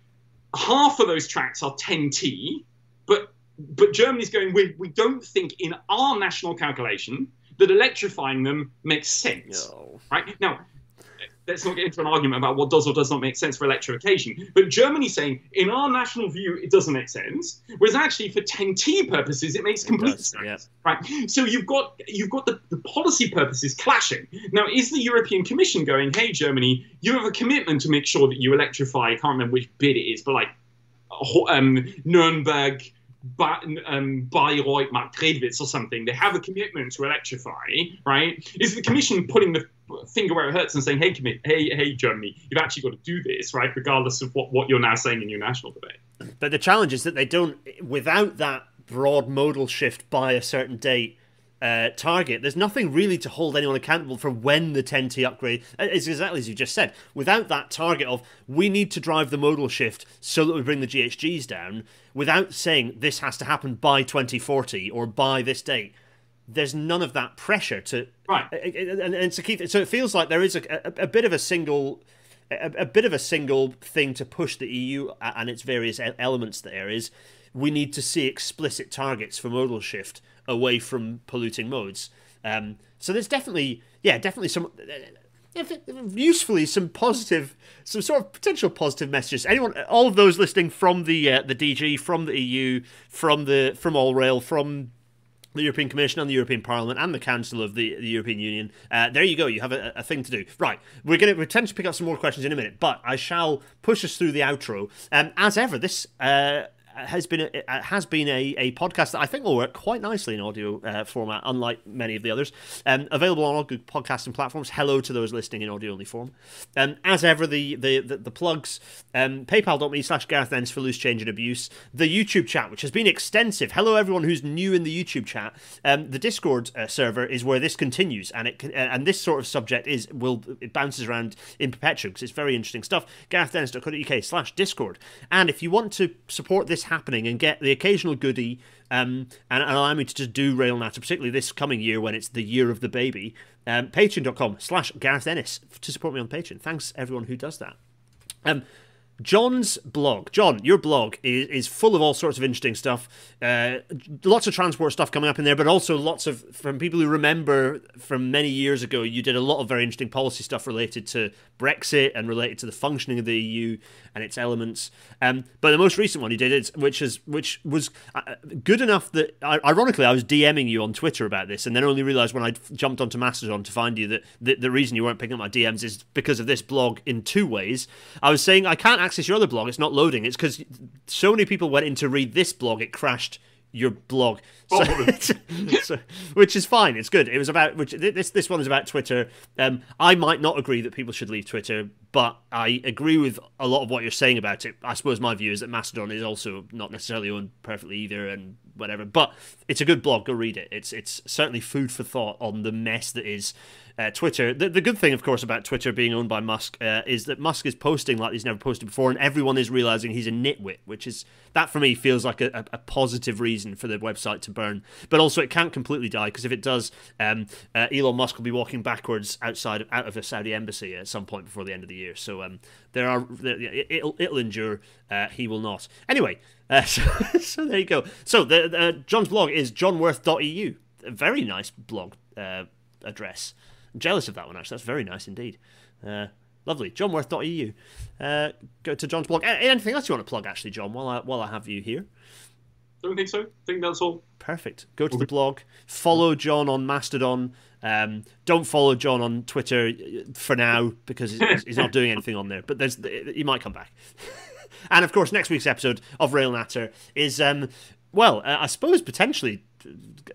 half of those tracks are ten T, but but Germany's going, we we don't think in our national calculation that electrifying them makes sense. No. Right now. Let's not get into an argument about what does or does not make sense for electrification. But Germany's saying, in our national view, it doesn't make sense. Whereas actually, for ten T purposes, it makes it complete does, sense. Yeah. Right? So you've got you've got the, the policy purposes clashing. Now, is the European Commission going, hey, Germany, you have a commitment to make sure that you electrify, I can't remember which bit it is, but like um, Nuremberg, Ba um, Bayreuth, Marktredwitz or something, they have a commitment to electrify, right? Is the Commission putting the finger where it hurts and saying, hey, commit, hey, hey, Germany, you've actually got to do this, right, regardless of what, what you're now saying in your national debate? But the challenge is that they don't, without that broad modal shift by a certain date uh, target, there's nothing really to hold anyone accountable for when the ten T upgrade, it's exactly as you just said, without that target of, we need to drive the modal shift so that we bring the G H Gs down, without saying this has to happen by twenty forty or by this date, there's none of that pressure to right, and, and so Keith, so it feels like there is a, a, a bit of a single, a, a bit of a single thing to push the E U and its various elements. There is, we need to see explicit targets for modal shift away from polluting modes. Um, so there's definitely, yeah, definitely some. If it, usefully, some positive, some sort of potential positive messages. Anyone, all of those listening from the uh, the D G, from the E U, from the from All Rail, from the European Commission and the European Parliament and the Council of the, the European Union. Uh, there you go. You have a, a thing to do. Right. We're going to pretend to pick up some more questions in a minute, but I shall push us through the outro. Um, as ever, this uh, has been a, has been a, a podcast that I think will work quite nicely in audio uh, format, unlike many of the others. Um, available on all good podcasting platforms. Hello to those listening in audio-only form. Um, as ever, the the, the, the plugs. Um, PayPal.me slash Gareth Dennis for loose change and abuse. The YouTube chat, which has been extensive. Hello, everyone who's new in the YouTube chat. Um, the Discord uh, server is where this continues, and it can, uh, and this sort of subject is will it bounces around in perpetuum because it's very interesting stuff. GarethDennis.co.uk slash Discord. And if you want to support this happening and get the occasional goodie um, and, and allow me to just do RailNatter, particularly this coming year when it's the year of the baby, um, patreon.com slash Gareth Dennis to support me on Patreon. Thanks, everyone who does that. Um, John's blog. John, your blog is, is full of all sorts of interesting stuff. Uh, lots of transport stuff coming up in there, but also lots of, from people who remember from many years ago, you did a lot of very interesting policy stuff related to Brexit and related to the functioning of the E U and its elements. Um, but the most recent one you did, is, which, is, which was uh, good enough that, ironically, I was DMing you on Twitter about this and then only realised when I jumped onto Mastodon to find you that the, the reason you weren't picking up my D Ms is because of this blog in two ways. I was saying, I can't access your other blog, it's not loading. It's because so many people went in to read this blog, it crashed your blog, so, so, which is fine. It's good. It was about which this this one is about Twitter. Um, I might not agree that people should leave Twitter, but I agree with a lot of what you're saying about it. I suppose my view is that Mastodon is also not necessarily owned perfectly either, and whatever. But it's a good blog. Go read it. It's it's certainly food for thought on the mess that is uh, Twitter. The the good thing, of course, about Twitter being owned by Musk uh, is that Musk is posting like he's never posted before, and everyone is realizing he's a nitwit, which is that for me feels like a, a positive reason for the website to burn. But also, it can't completely die because if it does, um, uh, Elon Musk will be walking backwards outside out of a Saudi embassy at some point before the end of the year. So um, there are it'll it'll endure. Uh, he will not. Anyway, uh, so, so there you go. So the, uh, John's blog is johnworth dot E U. A very nice blog uh, address. I'm jealous of that one actually. That's very nice indeed. Uh, lovely. johnworth dot E U. Uh, go to John's blog. Anything else you want to plug actually, John? While I while I have you here. Don't think so. I think that's all. Perfect. Go to the blog. Follow John on Mastodon. Um, don't follow John on Twitter for now because he's not doing anything on there. But there's, he might come back. And, of course, next week's episode of Rail Natter is um, well, uh, I suppose potentially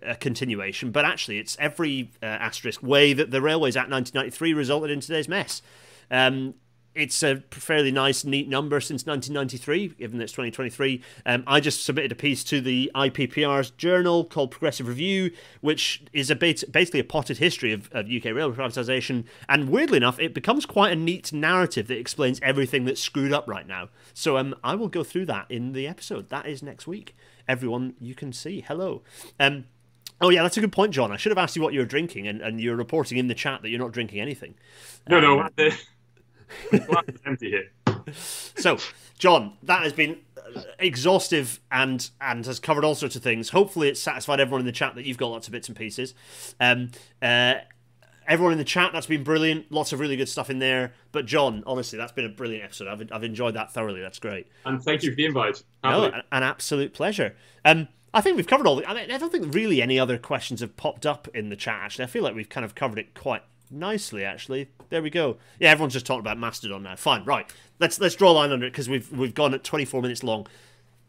a continuation, but actually it's every uh, asterisk way that the Railways Act nineteen ninety-three resulted in today's mess. Um, it's a fairly nice, neat number since nineteen ninety-three, given that it's twenty twenty-three. Um, I just submitted a piece to the I P P R's journal called Progressive Review, which is a bit, basically a potted history of, of U K railway privatisation. And weirdly enough, it becomes quite a neat narrative that explains everything that's screwed up right now. So um, I will go through that in the episode. That is next week. Everyone, you can see. Hello. Um, Oh, yeah, that's a good point, John. I should have asked you what you were drinking, and, and you're reporting in the chat that you're not drinking anything. No, um, no, the glass is empty here. So, John, that has been exhaustive and and has covered all sorts of things. Hopefully it's satisfied everyone in the chat that you've got lots of bits and pieces. Um, uh, everyone in the chat, that's been brilliant. Lots of really good stuff in there. But, John, honestly, that's been a brilliant episode. I've, I've enjoyed that thoroughly. That's great. And thank you for the invite. No, an, an absolute pleasure. Um I think we've covered all the... I, mean, I don't think really any other questions have popped up in the chat, actually. I feel like we've kind of covered it quite nicely, actually. There we go. Yeah, everyone's just talking about Mastodon now. Fine, right. Let's let's draw a line under it, because we've, we've gone at twenty-four minutes long.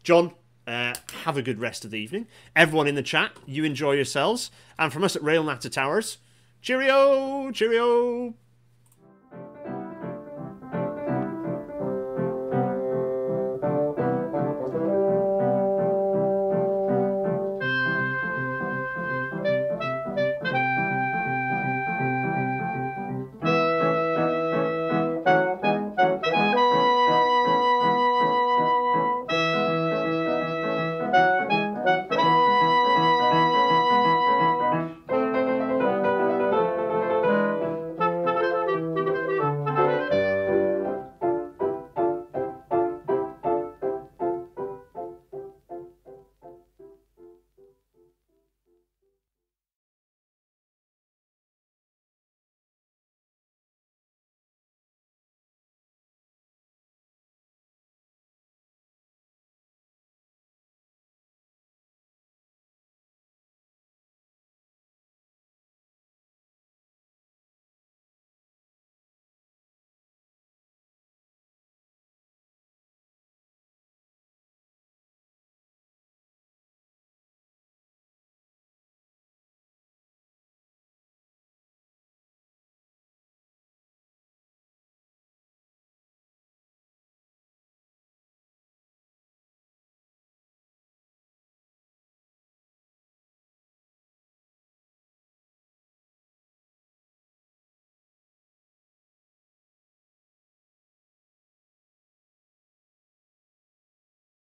John, uh, have a good rest of the evening. Everyone in the chat, you enjoy yourselves. And from us at Rail Natter Towers, cheerio, cheerio.